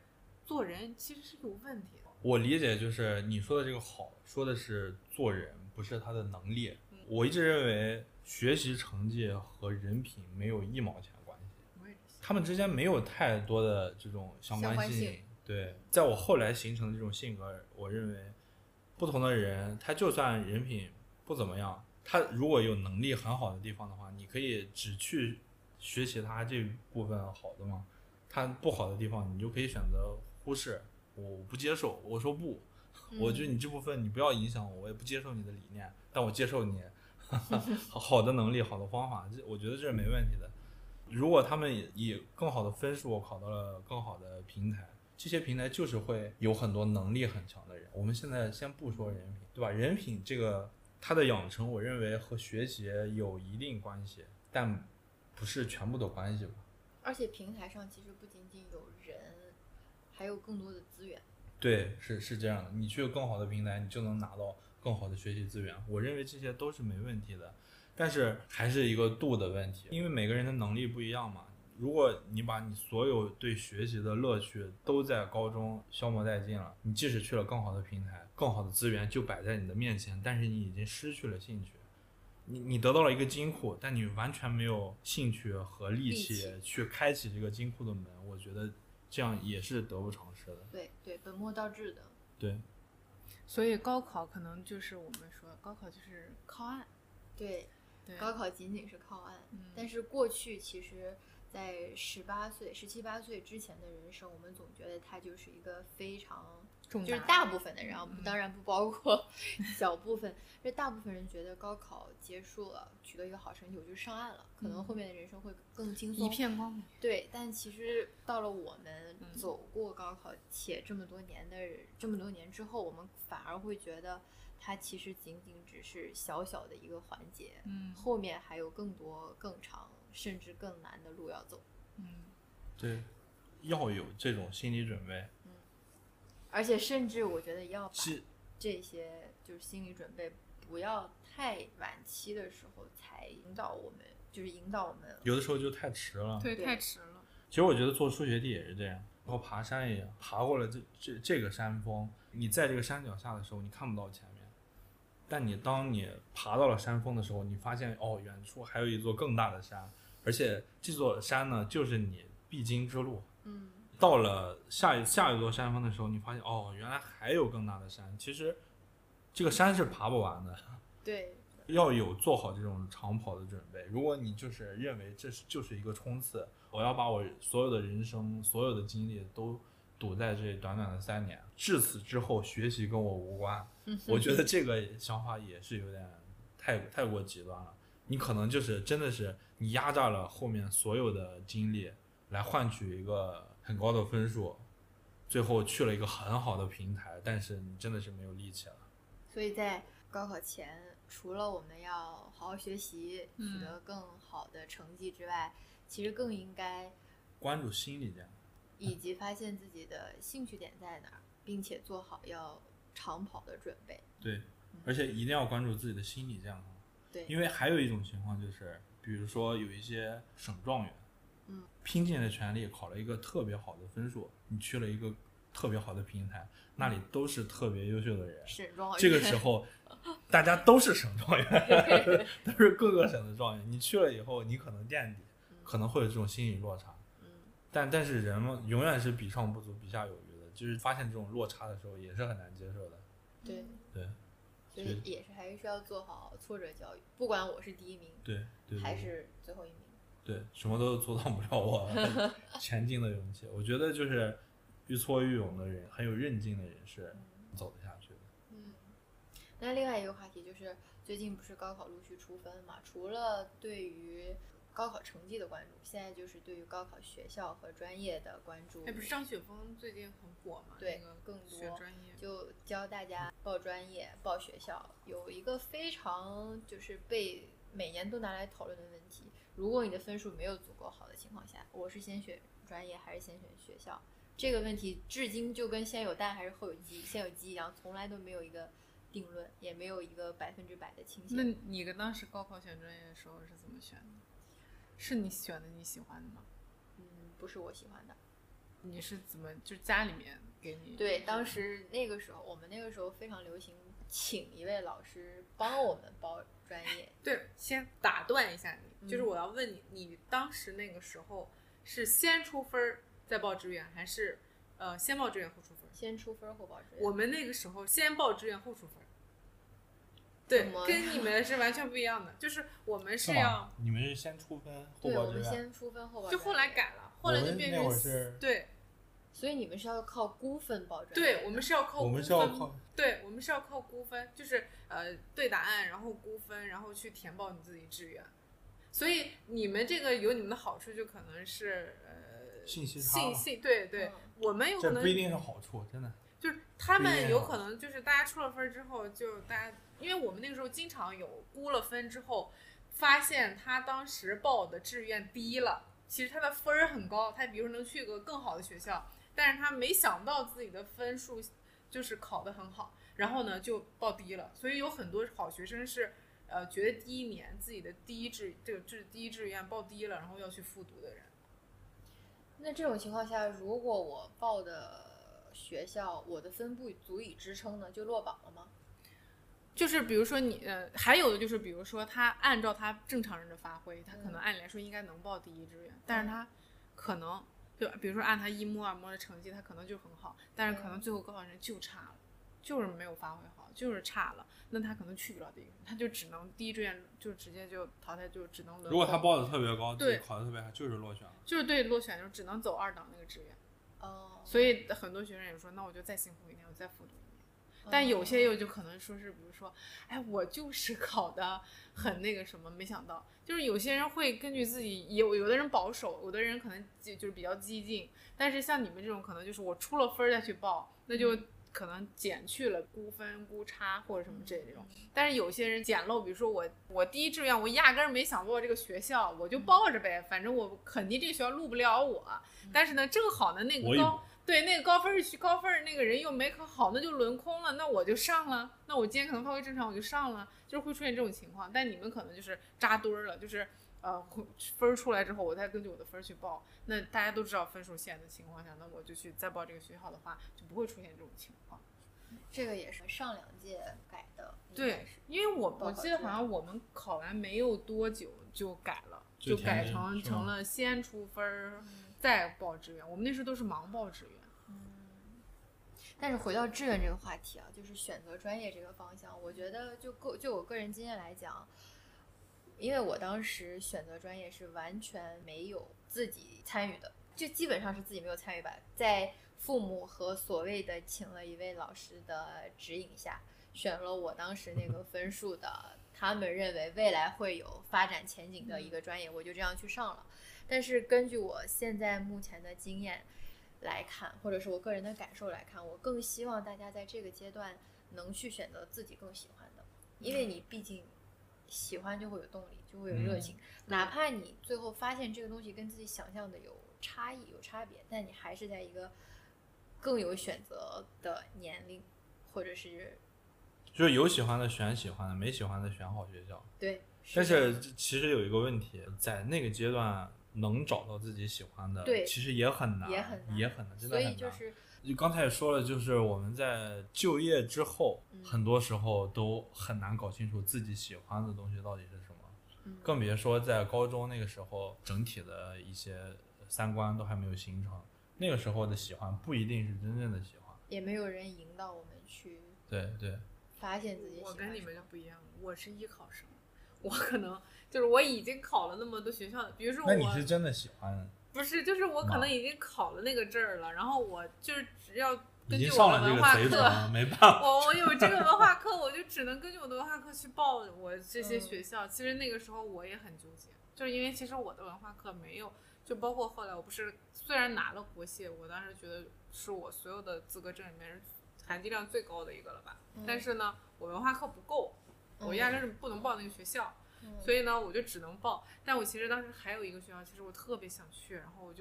做人其实是有问题的。我理解就是你说的这个好，说的是做人，不是他的能力。我一直认为学习成绩和人品没有一毛钱关系，他们之间没有太多的这种相关性。对，在我后来形成的这种性格，我认为不同的人，他就算人品不怎么样，他如果有能力很好的地方的话，你可以只去学习他这部分好的嘛，他不好的地方你就可以选择忽视，我不接受，我说不，我觉得你这部分你不要影响我，我也不接受你的理念，但我接受你好的能力，好的方法，我觉得这是没问题的。如果他们以更好的分数考到了更好的平台，这些平台就是会有很多能力很强的人。我们现在先不说人品，对吧？人品这个它的养成，我认为和学习有一定关系，但不是全部的关系吧。而且平台上其实不仅仅有人，还有更多的资源。对，是这样的，你去更好的平台，你就能拿到更好的学习资源，我认为这些都是没问题的。但是还是一个度的问题，因为每个人的能力不一样嘛。如果你把你所有对学习的乐趣都在高中消磨殆尽了，你即使去了更好的平台，更好的资源就摆在你的面前，但是你已经失去了兴趣。你得到了一个金库，但你完全没有兴趣和力气去开启这个金库的门，我觉得这样也是得不偿失的。对对，本末倒置的。对，所以高考可能就是我们说高考就是靠岸。 对，高考仅仅是靠岸。但是过去其实在17、18岁之前的人生，我们总觉得它就是一个非常就是大部分的人，当然不包括小部分，这大部分人觉得高考结束了，取得一个好成就就上岸了，可能后面的人生会更轻松，一片光明。对，但其实到了我们走过高考且这么多年之后，我们反而会觉得它其实仅仅只是小小的一个环节，后面还有更多更长甚至更难的路要走。对，要有这种心理准备。而且甚至我觉得要把这些就是心理准备不要太晚期的时候才引导我们，有的时候就太迟了。对，太迟了。其实我觉得做数学题也是这样，和爬山一样，爬过了这个山峰，你在这个山脚下的时候你看不到前面，但你当你爬到了山峰的时候，你发现远处还有一座更大的山，而且这座山呢就是你必经之路。到了下一座山峰的时候，你发现原来还有更大的山，其实这个山是爬不完的。对，要有做好这种长跑的准备。如果你就是认为这就是一个冲刺，我要把我所有的人生所有的精力都堵在这短短的3年，至此之后学习跟我无关，我觉得这个想法也是有点太过极端了。你可能就是真的是你压榨了后面所有的精力来换取一个很高的分数，最后去了一个很好的平台，但是你真的是没有力气了。所以在高考前，除了我们要好好学习取得更好的成绩之外，其实更应该关注心理战，以及发现自己的兴趣点在哪儿，并且做好要长跑的准备。对，而且一定要关注自己的心理健康。对，因为还有一种情况就是，比如说有一些省状元，拼尽了全力考了一个特别好的分数，你去了一个特别好的平台，那里都是特别优秀的人。省状元，这个时候大家都是省状元，都是各个省的状元。你去了以后，你可能垫底，可能会有这种心理落差。但是人们永远是比上不足比下有余的，就是发现这种落差的时候也是很难接受的。对对，所以也是还是要做好挫折教育，不管我是第一名，对还是最后一名，对，什么都阻挡不了我前进的勇气。我觉得就是愈挫愈勇的人，很有韧劲的人是走得下去的。那另外一个话题就是最近不是高考陆续出分嘛，除了对于高考成绩的关注，现在就是对于高考学校和专业的关注。哎，不是张雪峰最近很火嘛？对，更多就教大家报专业、报学校。有一个非常就是被每年都拿来讨论的问题：如果你的分数没有足够好的情况下，我是先选专业还是先选学校？这个问题至今就跟先有蛋还是后有鸡、先有鸡一样，从来都没有一个定论，也没有一个100%的倾向。那你跟当时高考选专业的时候是怎么选的？是你选的你喜欢的吗？不是我喜欢的。你是怎么就家里面给你？对，当时那个时候，我们那个时候非常流行请一位老师帮我们报专业。对，先打断一下你，就是我要问你，你当时那个时候是先出分再报志愿，还是先报志愿后出分？先出分后报志愿。我们那个时候先报志愿后出分。对，跟你们是完全不一样的，就是我们是要你们是先出分后报志愿。对，我们先出分后报志愿，就后来改了，后来就变成对，所以你们是要靠估分报志愿。对，我们是要靠估分，对，我们是要靠估分，就是对答案，然后估分，然后去填报你自己志愿。所以你们这个有你们的好处，就可能是信息差，对对，我们有可能这不一定是好处，真的。就是他们有可能就是大家出了分之后，就大家，因为我们那个时候经常有估了分之后，发现他当时报的志愿低了，其实他的分儿很高，他比如说能去个更好的学校，但是他没想到自己的分数就是考得很好，然后呢就报低了。所以有很多好学生是觉得第一年自己的第一志愿报低了，然后要去复读的人。那这种情况下，如果我报的学校我的分布足以支撑呢，就落榜了吗？就是比如说你还有的就是比如说他按照他正常人的发挥，他可能按理来说应该能报第一志愿，但是他可能就比如说按他一模二模的成绩，他可能就很好，但是可能最后高考人就差了，就是没有发挥好，就是差了，那他可能去不了第一志愿，他就只能第一志愿就直接就淘汰，就只能轮。如果他报的特别高，对，考的特别好，就是落选了，就是对落选，就只能走2档那个志愿。所以很多学生也说，那我就再辛苦一点，我再复读一年。但有些又就可能说是，比如说，哎，我就是考的很那个什么，没想到，就是有些人会根据自己，有的人保守，有的人可能就是比较激进。但是像你们这种，可能就是我出了分再去报，那就可能减去了估分、估差或者什么这种。但是有些人捡漏，比如说我第一志愿我压根儿没想过这个学校，我就报着呗，反正我肯定这个学校录不了我。但是呢，正好呢那个高分那个人又没考好，那就轮空了，那我就上了，那我今天可能发挥正常，我就上了，就是会出现这种情况。但你们可能就是扎堆了，就是分出来之后，我再根据我的分去报。那大家都知道分数线的情况下，那我就去再报这个学校的话，就不会出现这种情况。这个也是上2届改的。对，因为我记得好像我们考完没有多久就改了，就改成了先出分再报志愿。我们那时候都是盲报志愿。但是回到志愿这个话题啊，就是选择专业这个方向，我觉得就我个人经验来讲，因为我当时选择专业是完全没有自己参与的，就基本上是自己没有参与吧，在父母和所谓的请了一位老师的指引下，选了我当时那个分数的他们认为未来会有发展前景的一个专业，我就这样去上了。但是根据我现在目前的经验来看，或者是我个人的感受来看，我更希望大家在这个阶段能去选择自己更喜欢的，因为你毕竟喜欢就会有动力，就会有热情，哪怕你最后发现这个东西跟自己想象的有差异有差别，但你还是在一个更有选择的年龄，或者是就是有喜欢的选喜欢的，没喜欢的选好学校。对，但是其实有一个问题，在那个阶段能找到自己喜欢的，对，其实也很难，也很难，真的很难。所以就是你刚才也说了，就是我们在就业之后，很多时候都很难搞清楚自己喜欢的东西到底是什么，更别说在高中那个时候，整体的一些三观都还没有形成，那个时候的喜欢不一定是真正的喜欢，也没有人引导我们去对发现自己喜欢。我跟你们就不一样，我是艺考生，我可能就是我已经考了那么多学校，比如说我，那你是真的喜欢？不是，就是我可能已经考了那个证了，然后我就是只要根据我的文化课，没办法，我有这个文化课，我就只能根据我的文化课去报我这些学校。其实那个时候我也很纠结，就是因为其实我的文化课没有，就包括后来我不是虽然拿了国协，我当时觉得是我所有的资格证里面含金量最高的一个了吧，但是呢，我文化课不够。我压根儿不能报那个学校，所以呢，我就只能报。但我其实当时还有一个学校，其实我特别想去，然后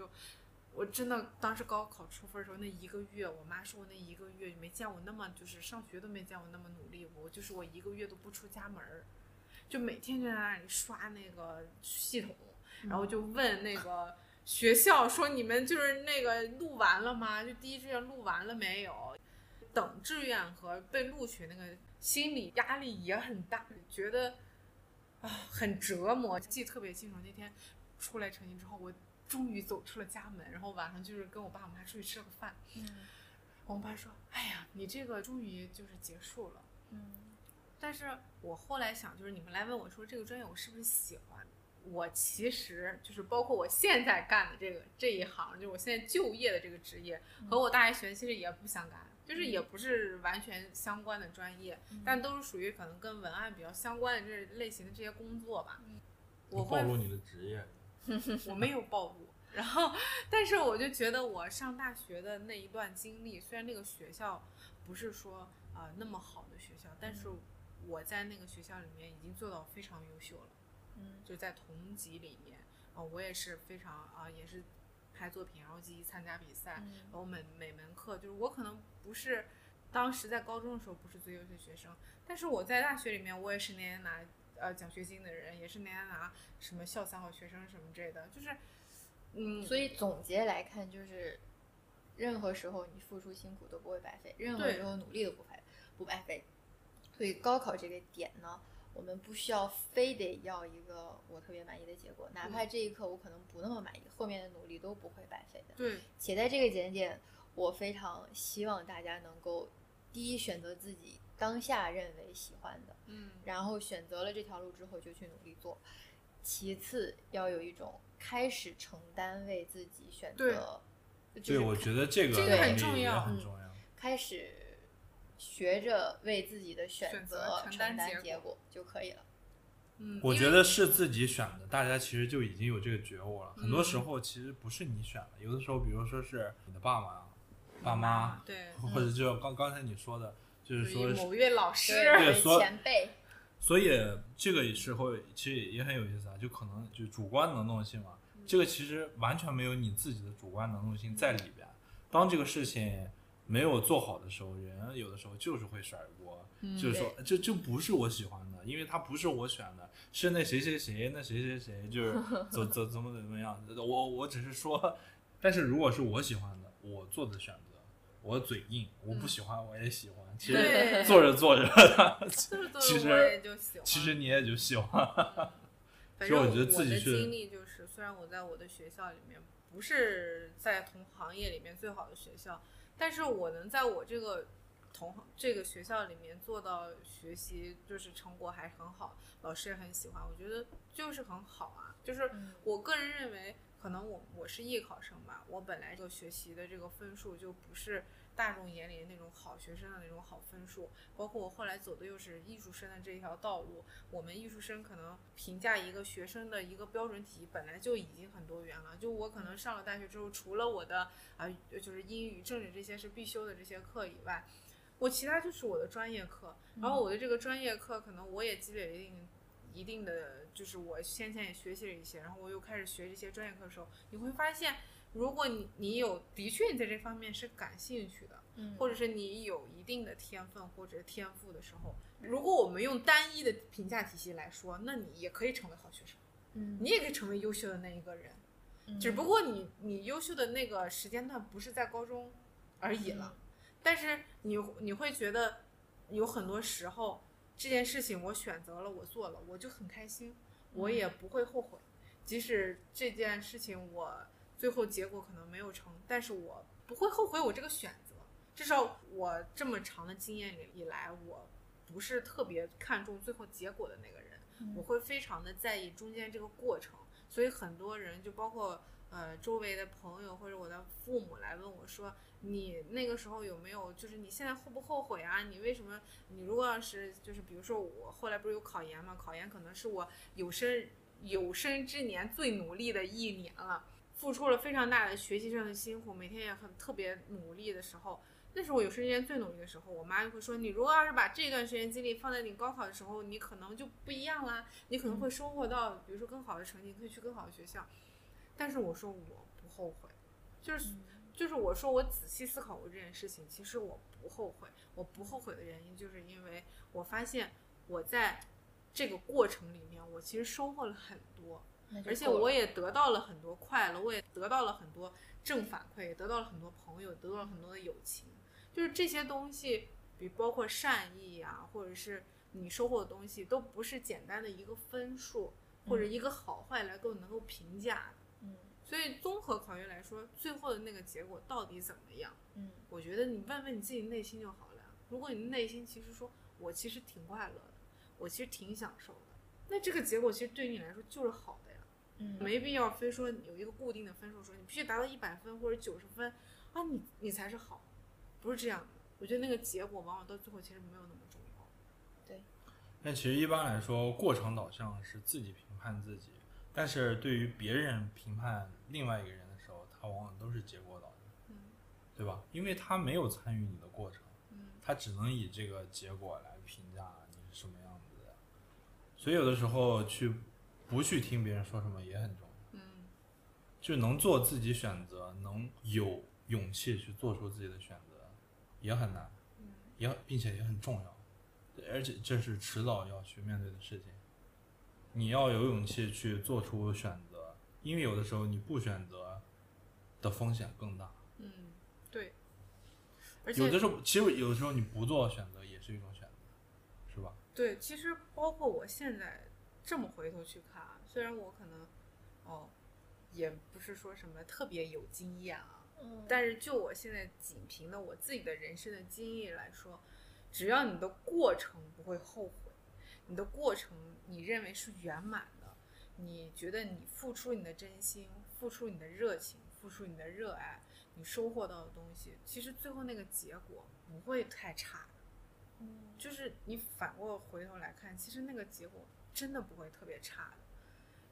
我真的当时高考出分的时候，那一个月，我妈说我那一个月没见我那么就是上学都没见我那么努力，我一个月都不出家门，就每天就在那里刷那个系统，然后就问那个学校说你们就是那个录完了吗？就第一志愿录完了没有？等志愿和被录取那个。心理压力也很大，觉得啊很折磨。记得特别清楚，那天出来成绩之后，我终于走出了家门，然后晚上就是跟我爸我妈出去吃了个饭。我爸说：“哎呀，你这个终于就是结束了。”但是我后来想，就是你们来问我说这个专业我是不是喜欢？我其实就是包括我现在干的这一行，就是我现在就业的这个职业，和我大学学其实也不相干。就是也不是完全相关的专业，但都是属于可能跟文案比较相关的这类型的这些工作吧。我暴露你的职业？我没有暴露。然后，但是我就觉得我上大学的那一段经历，虽然那个学校不是说那么好的学校，但是我在那个学校里面已经做到非常优秀了。就在同级里面我也是非常也是。拍作品，然后积极参加比赛，然后每门课就是我可能不是当时在高中的时候不是最优秀的学生，但是我在大学里面我也是年年拿奖学金的人，也是年年拿什么校3好学生什么之类的，就是所以总结来看就是任何时候你付出辛苦都不会白费，任何时候努力都不白费。所以高考这个点呢，我们不需要非得要一个我特别满意的结果，哪怕这一刻我可能不那么满意，后面的努力都不会白费的。对，且在这个节点，我非常希望大家能够第一选择自己当下认为喜欢的，然后选择了这条路之后就去努力做。其次，要有一种开始承担为自己选择，就是我觉得这个很重要，很重要。开始。学着为自己的选择承担结果就可以了。我觉得是自己选的，大家其实就已经有这个觉悟了。很多时候其实不是你选的，有的时候比如说是你的爸妈对，或者就刚才你说的，就是说某位老师前辈。所以这个时候其实也很有意思啊，就可能就主观能动性嘛，这个其实完全没有你自己的主观能动性在里边。当这个事情没有做好的时候，人有的时候就是会甩锅，就是说这不是我喜欢的，因为他不是我选的，是那谁谁谁，那谁谁谁，就是怎么样，我只是说，但是如果是我喜欢的，我做的选择，我嘴硬，我不喜欢我也喜欢，其实做着其实你也就喜欢。所以我觉得自己是我的经历就是，虽然我在我的学校里面不是在同行业里面最好的学校。但是我能在我这个学校里面做到学习就是成果还很好，老师也很喜欢，我觉得就是很好啊。就是我个人认为可能我是艺考生吧，我本来就学习的这个分数就不是大众眼里那种好学生的那种好分数，包括我后来走的又是艺术生的这一条道路，我们艺术生可能评价一个学生的一个标准体本来就已经很多元了，就我可能上了大学之后，除了我的就是英语政治这些是必修的这些课以外，我其他就是我的专业课，然后我的这个专业课可能我也积累了一定的，就是我先前也学习了一些，然后我又开始学这些专业课的时候，你会发现如果你有的确你在这方面是感兴趣的，或者是你有一定的天分或者天赋的时候，如果我们用单一的评价体系来说，那你也可以成为好学生，你也可以成为优秀的那一个人，只不过你优秀的那个时间段不是在高中而已了，但是你会觉得有很多时候这件事情我选择了，我做了，我就很开心，我也不会后悔，即使这件事情我最后结果可能没有成，但是我不会后悔我这个选择，至少我这么长的经验以来，我不是特别看重最后结果的那个人，我会非常的在意中间这个过程，所以很多人就包括周围的朋友或者我的父母来问我说，你那个时候有没有，就是你现在后不后悔啊，你为什么，你如果要是就是比如说我后来不是有考研嘛，考研可能是我有生之年最努力的一年了，付出了非常大的学习上的辛苦，每天也很特别努力的时候，那是我有生之年最努力的时候，我妈就会说，你如果要是把这段时间精力放在你高考的时候，你可能就不一样啦，你可能会收获到比如说更好的成绩，你可以去更好的学校，但是我说我不后悔，就是我说我仔细思考过这件事情，其实我不后悔，我不后悔的原因就是因为我发现我在这个过程里面我其实收获了很多，而且我也得到了很多快乐，我也得到了很多正反馈，也得到了很多朋友，得到了很多的友情，就是这些东西比包括善意啊，或者是你收获的东西都不是简单的一个分数或者一个好坏来够能够评价，所以综合考虑来说，最后的那个结果到底怎么样，我觉得你问问你自己内心就好了，如果你内心其实说我其实挺快乐的，我其实挺享受的，那这个结果其实对你来说就是好的呀，没必要非说有一个固定的分数，说你必须达到100分或者90分啊，你才是好，不是这样的，我觉得那个结果往往到最后其实没有那么重要。对，但其实一般来说过程导向是自己评判自己，但是对于别人评判另外一个人的时候，他往往都是结果导向，对吧？因为他没有参与你的过程，他只能以这个结果来评价你是什么样子的，所以有的时候不去听别人说什么也很重要，就能做自己选择，能有勇气去做出自己的选择也很难，并且也很重要，而且这是迟早要去面对的事情，你要有勇气去做出选择，因为有的时候你不选择的风险更大，对，而且有的时候其实有的时候你不做选择也是一种选择，是吧？对，其实包括我现在这么回头去看，虽然我可能也不是说什么特别有经验啊，但是就我现在仅凭的我自己的人生的经验来说，只要你的过程不会后悔，你的过程你认为是圆满的，你觉得你付出你的真心，付出你的热情，付出你的热爱，你收获到的东西其实最后那个结果不会太差的，就是你反过回头来看，其实那个结果真的不会特别差的，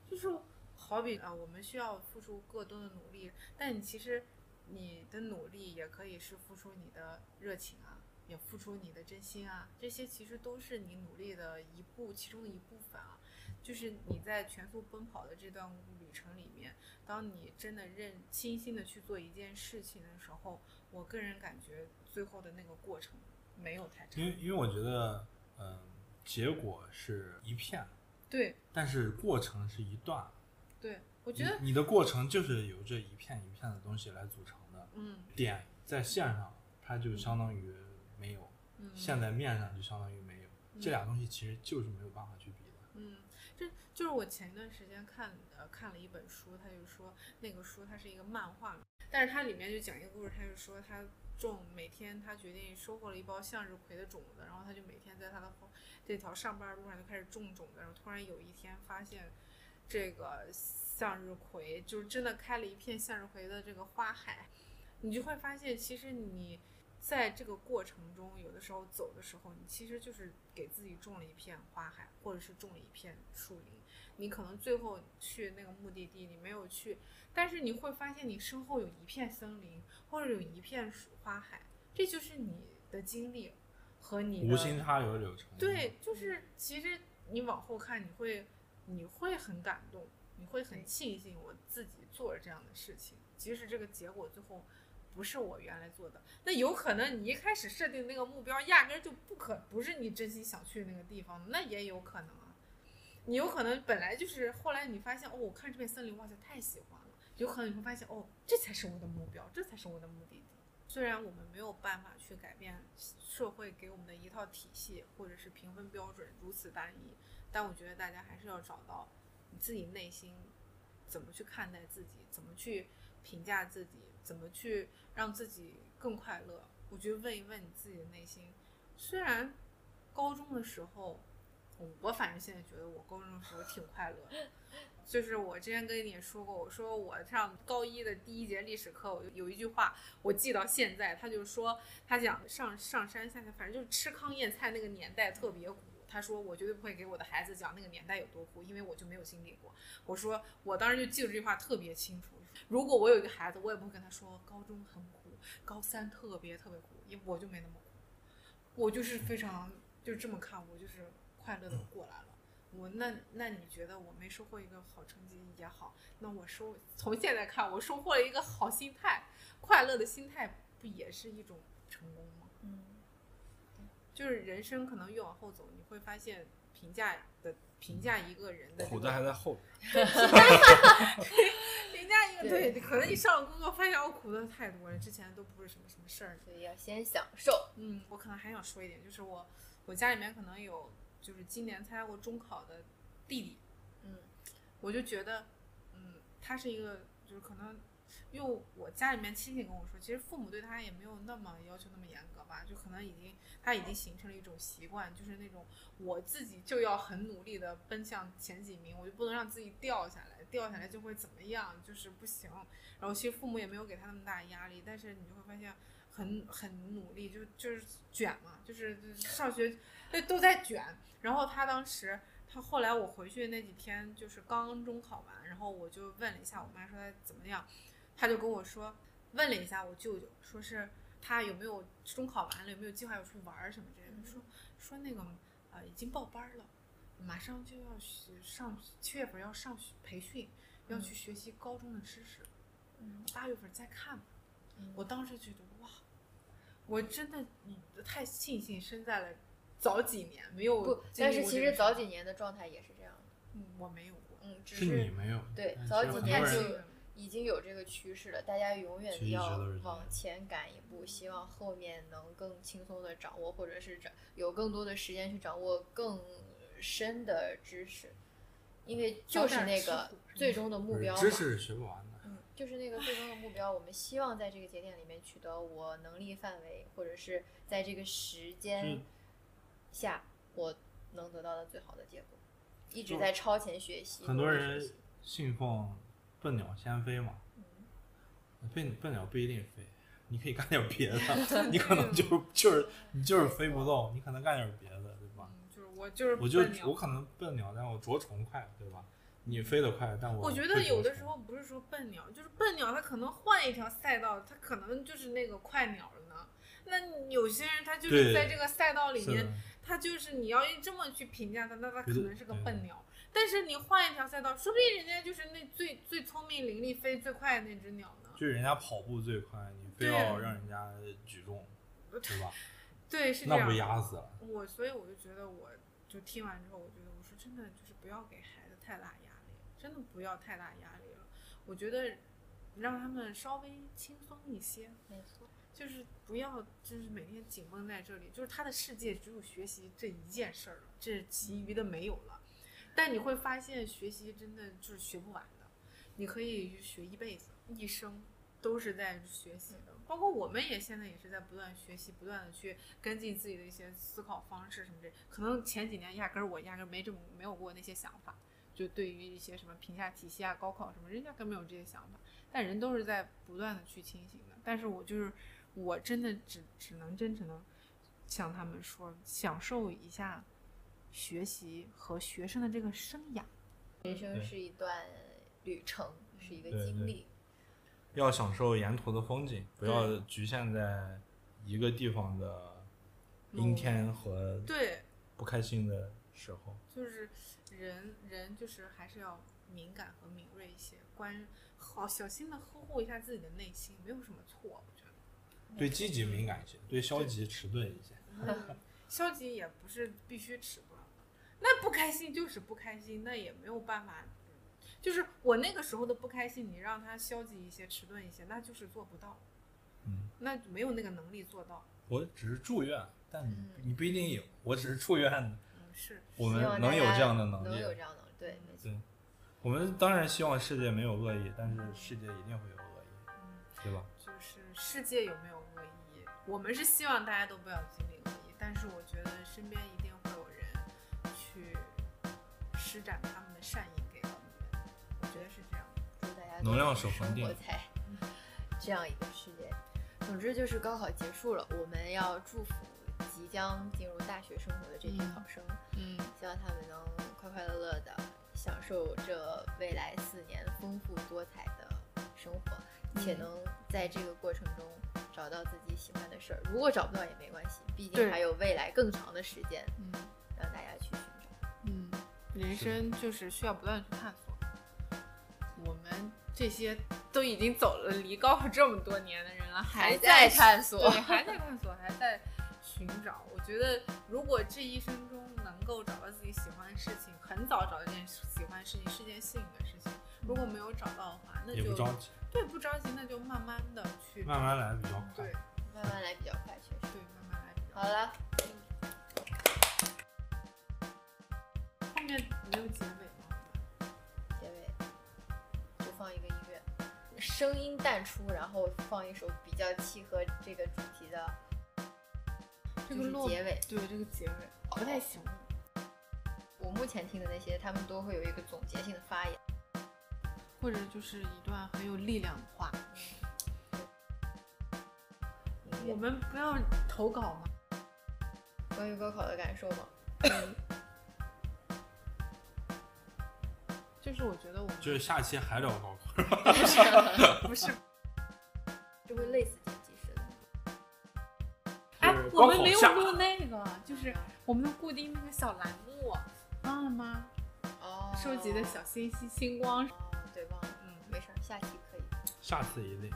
就是好比我们需要付出更多的努力，但你其实你的努力也可以是付出你的热情啊，也付出你的真心啊，这些其实都是你努力的其中的一部分啊。就是你在全速奔跑的这段旅程里面，当你真的倾心的去做一件事情的时候，我个人感觉最后的那个过程没有太差。因为我觉得，结果是一片，对，但是过程是一段，对，我觉得你的过程就是由这一片一片的东西来组成的，点在线上，它就相当于没有，现在面上就相当于没有，这俩东西其实就是没有办法去比的。这就是我前一段时间看了一本书，他就说那个书它是一个漫画嘛，但是它里面就讲一个故事，他就说他种，每天他决定收获了一包向日葵的种子，然后他就每天在他的这条上班路上就开始种种子，然后突然有一天发现这个向日葵就真的开了一片向日葵的这个花海，你就会发现其实你在这个过程中有的时候走的时候，你其实就是给自己种了一片花海，或者是种了一片树林，你可能最后去那个目的地你没有去，但是你会发现你身后有一片森林或者有一片花海，这就是你的经历和你的无心插柳柳成荫。对，就是其实你往后看你会很感动，你会很庆幸我自己做了这样的事情，即使这个结果最后不是我原来做的，那有可能你一开始设定那个目标压根就不是你真心想去那个地方，那也有可能啊。你有可能本来就是后来你发现哦，我看这片森林哇塞太喜欢了，有可能你会发现哦，这才是我的目标，这才是我的目的地。虽然我们没有办法去改变社会给我们的一套体系或者是评分标准如此单一，但我觉得大家还是要找到你自己内心怎么去看待自己，怎么去评价自己，怎么去让自己更快乐。我觉得问一问你自己的内心，虽然高中的时候我反正现在觉得我高中的时候挺快乐的，就是我之前跟你也说过，我说我上高一的第一节历史课，我有一句话我记到现在，他就说他讲上山下海，反正就是吃糠咽菜那个年代特别苦，他说我绝对不会给我的孩子讲那个年代有多苦，因为我就没有经历过。我说我当时就记住这句话特别清楚，如果我有一个孩子，我也不会跟他说高中很苦，高三特别特别苦，因为我就没那么苦，我就是非常就这么看，我就是快乐的过来了。我那你觉得我没收获一个好成绩也好，那我从现在看我收获了一个好心态，快乐的心态不也是一种成功吗？就是人生可能越往后走，你会发现评价一个人的苦的还在后边。评价一个对，可能你上了工作发现我苦的太多了，之前都不是什么事儿，所以要先享受。我可能还想说一点，就是我家里面可能有就是今年参加过中考的弟弟，我就觉得他是一个就是可能。因为我家里面亲戚跟我说，其实父母对他也没有那么要求那么严格吧，就可能他已经形成了一种习惯，就是那种我自己就要很努力的奔向前几名，我就不能让自己掉下来就会怎么样，就是不行。然后其实父母也没有给他那么大的压力，但是你就会发现很努力，就是卷嘛，就是上学都在卷。然后他后来我回去那几天就是刚中考完，然后我就问了一下我妈说他怎么样，他就跟我说，问了一下我舅舅，说是他有没有中考完了有没有计划要出去玩什么之类的，说那个已经报班了，马上就要上7月份要上培训，要去学习高中的知识，8月份再看吧。我当时觉得哇，我真的太庆幸身在了早几年没有不，但是其实早几年的状态也是这样的。我没有过，是你没有对，早几年就。已经有这个趋势了，大家永远要往前赶一步，希望后面能更轻松的掌握，或者是有更多的时间去掌握更深的知识，因为就是那个最终的目标，知识是学不完的，就是那个最终的目标，我们希望在这个节点里面取得我能力范围，或者是在这个时间下我能得到的最好的结果，一直在超前学习。很多人信奉笨鸟先飞嘛，笨鸟不一定飞，你可以干点别的，你可能你就是飞不动，你可能干点别的，对吧？我可能笨鸟，但我着床快，对吧？你飞得快，但我觉得有的时候不是说笨鸟，就是笨鸟它可能换一条赛道，它可能就是那个快鸟了呢。那有些人他就是在这个赛道里面，他就是你要这么去评价他，那他可能是个笨鸟。但是你换一条赛道，说不定人家就是那最聪明伶俐飞最快的那只鸟呢。就人家跑步最快，你非要让人家举重，对吧？对，是这样。那不压死了。所以我就觉得，我就听完之后，我觉得我说真的就是不要给孩子太大压力，真的不要太大压力了。我觉得让他们稍微轻松一些，没错，就是不要就是每天紧绷在这里，就是他的世界只有学习这一件事儿了，这其余的没有了。但你会发现学习真的就是学不完的，你可以学一辈子一生都是在学习的，包括我们也现在也是在不断学习，不断的去跟进自己的一些思考方式什么的。可能前几年压根没有过那些想法，就对于一些什么评价体系啊、高考什么，人家根本没有这些想法。但人都是在不断的去清醒的。但是我真的只能真诚的向他们说，享受一下学习和学生的这个生涯。人生是一段旅程，是一个经历。对对，要享受沿途的风景，不要局限在一个地方的阴天和不开心的时候。就是人就是还是要敏感和敏锐一些，好小心的呵护一下自己的内心，没有什么错，我觉得。对积极敏感一些，对消极迟钝一些。消极也不是必须迟钝，那不开心就是不开心，那也没有办法。就是我那个时候的不开心，你让他消极一些、迟钝一些，那就是做不到，那没有那个能力做到。我只是祝愿，但你不一定有，我只是祝愿，是我们能有这样的能力，能有这样的能力，对，没错。我们当然希望世界没有恶意，但是世界一定会有恶意，对吧？就是世界有没有恶意，我们是希望大家都不要经历恶意，但是我觉得身边一定会有人去施展他们的善意。我觉得是这样，祝大家能量守恒定，在这样一个世界。总之就是高考结束了，我们要祝福即将进入大学生活的这些考生，希望他们能快快乐乐的享受这未来4年丰富多彩的生活，且能在这个过程中找到自己喜欢的事儿。如果找不到也没关系，毕竟还有未来更长的时间，让大家去寻找。人生就是需要不断去探索。我们这些都已经走了离高考这么多年的人了，还在探索，还在寻找。我觉得如果这一生中能够找到自己喜欢的事情，很早找到一件喜欢的事情，是件幸运的事情。如果没有找到的话，那就也不着急，对，不着急，那就慢慢的去，慢慢来比较快，对，慢慢来比较快，确实，对，慢慢来比较快。好了，后面没有结尾。放一个音乐，声音淡出，然后放一首比较契合这个主题的，这个结尾，对，这个结尾不太行。我目前听的那些，他们都会有一个总结性的发言，或者就是一段很有力量的话。我们不要投稿吗？关于高考的感受吗？就是我觉得我们就是下期还聊高考，不是，就会类似剪辑式的。哎，我们没有录那个，就是我们固定那个小栏目，忘了吗？哦，收集的小星星光。哦，对，忘了，没事，下期可以，下次一类。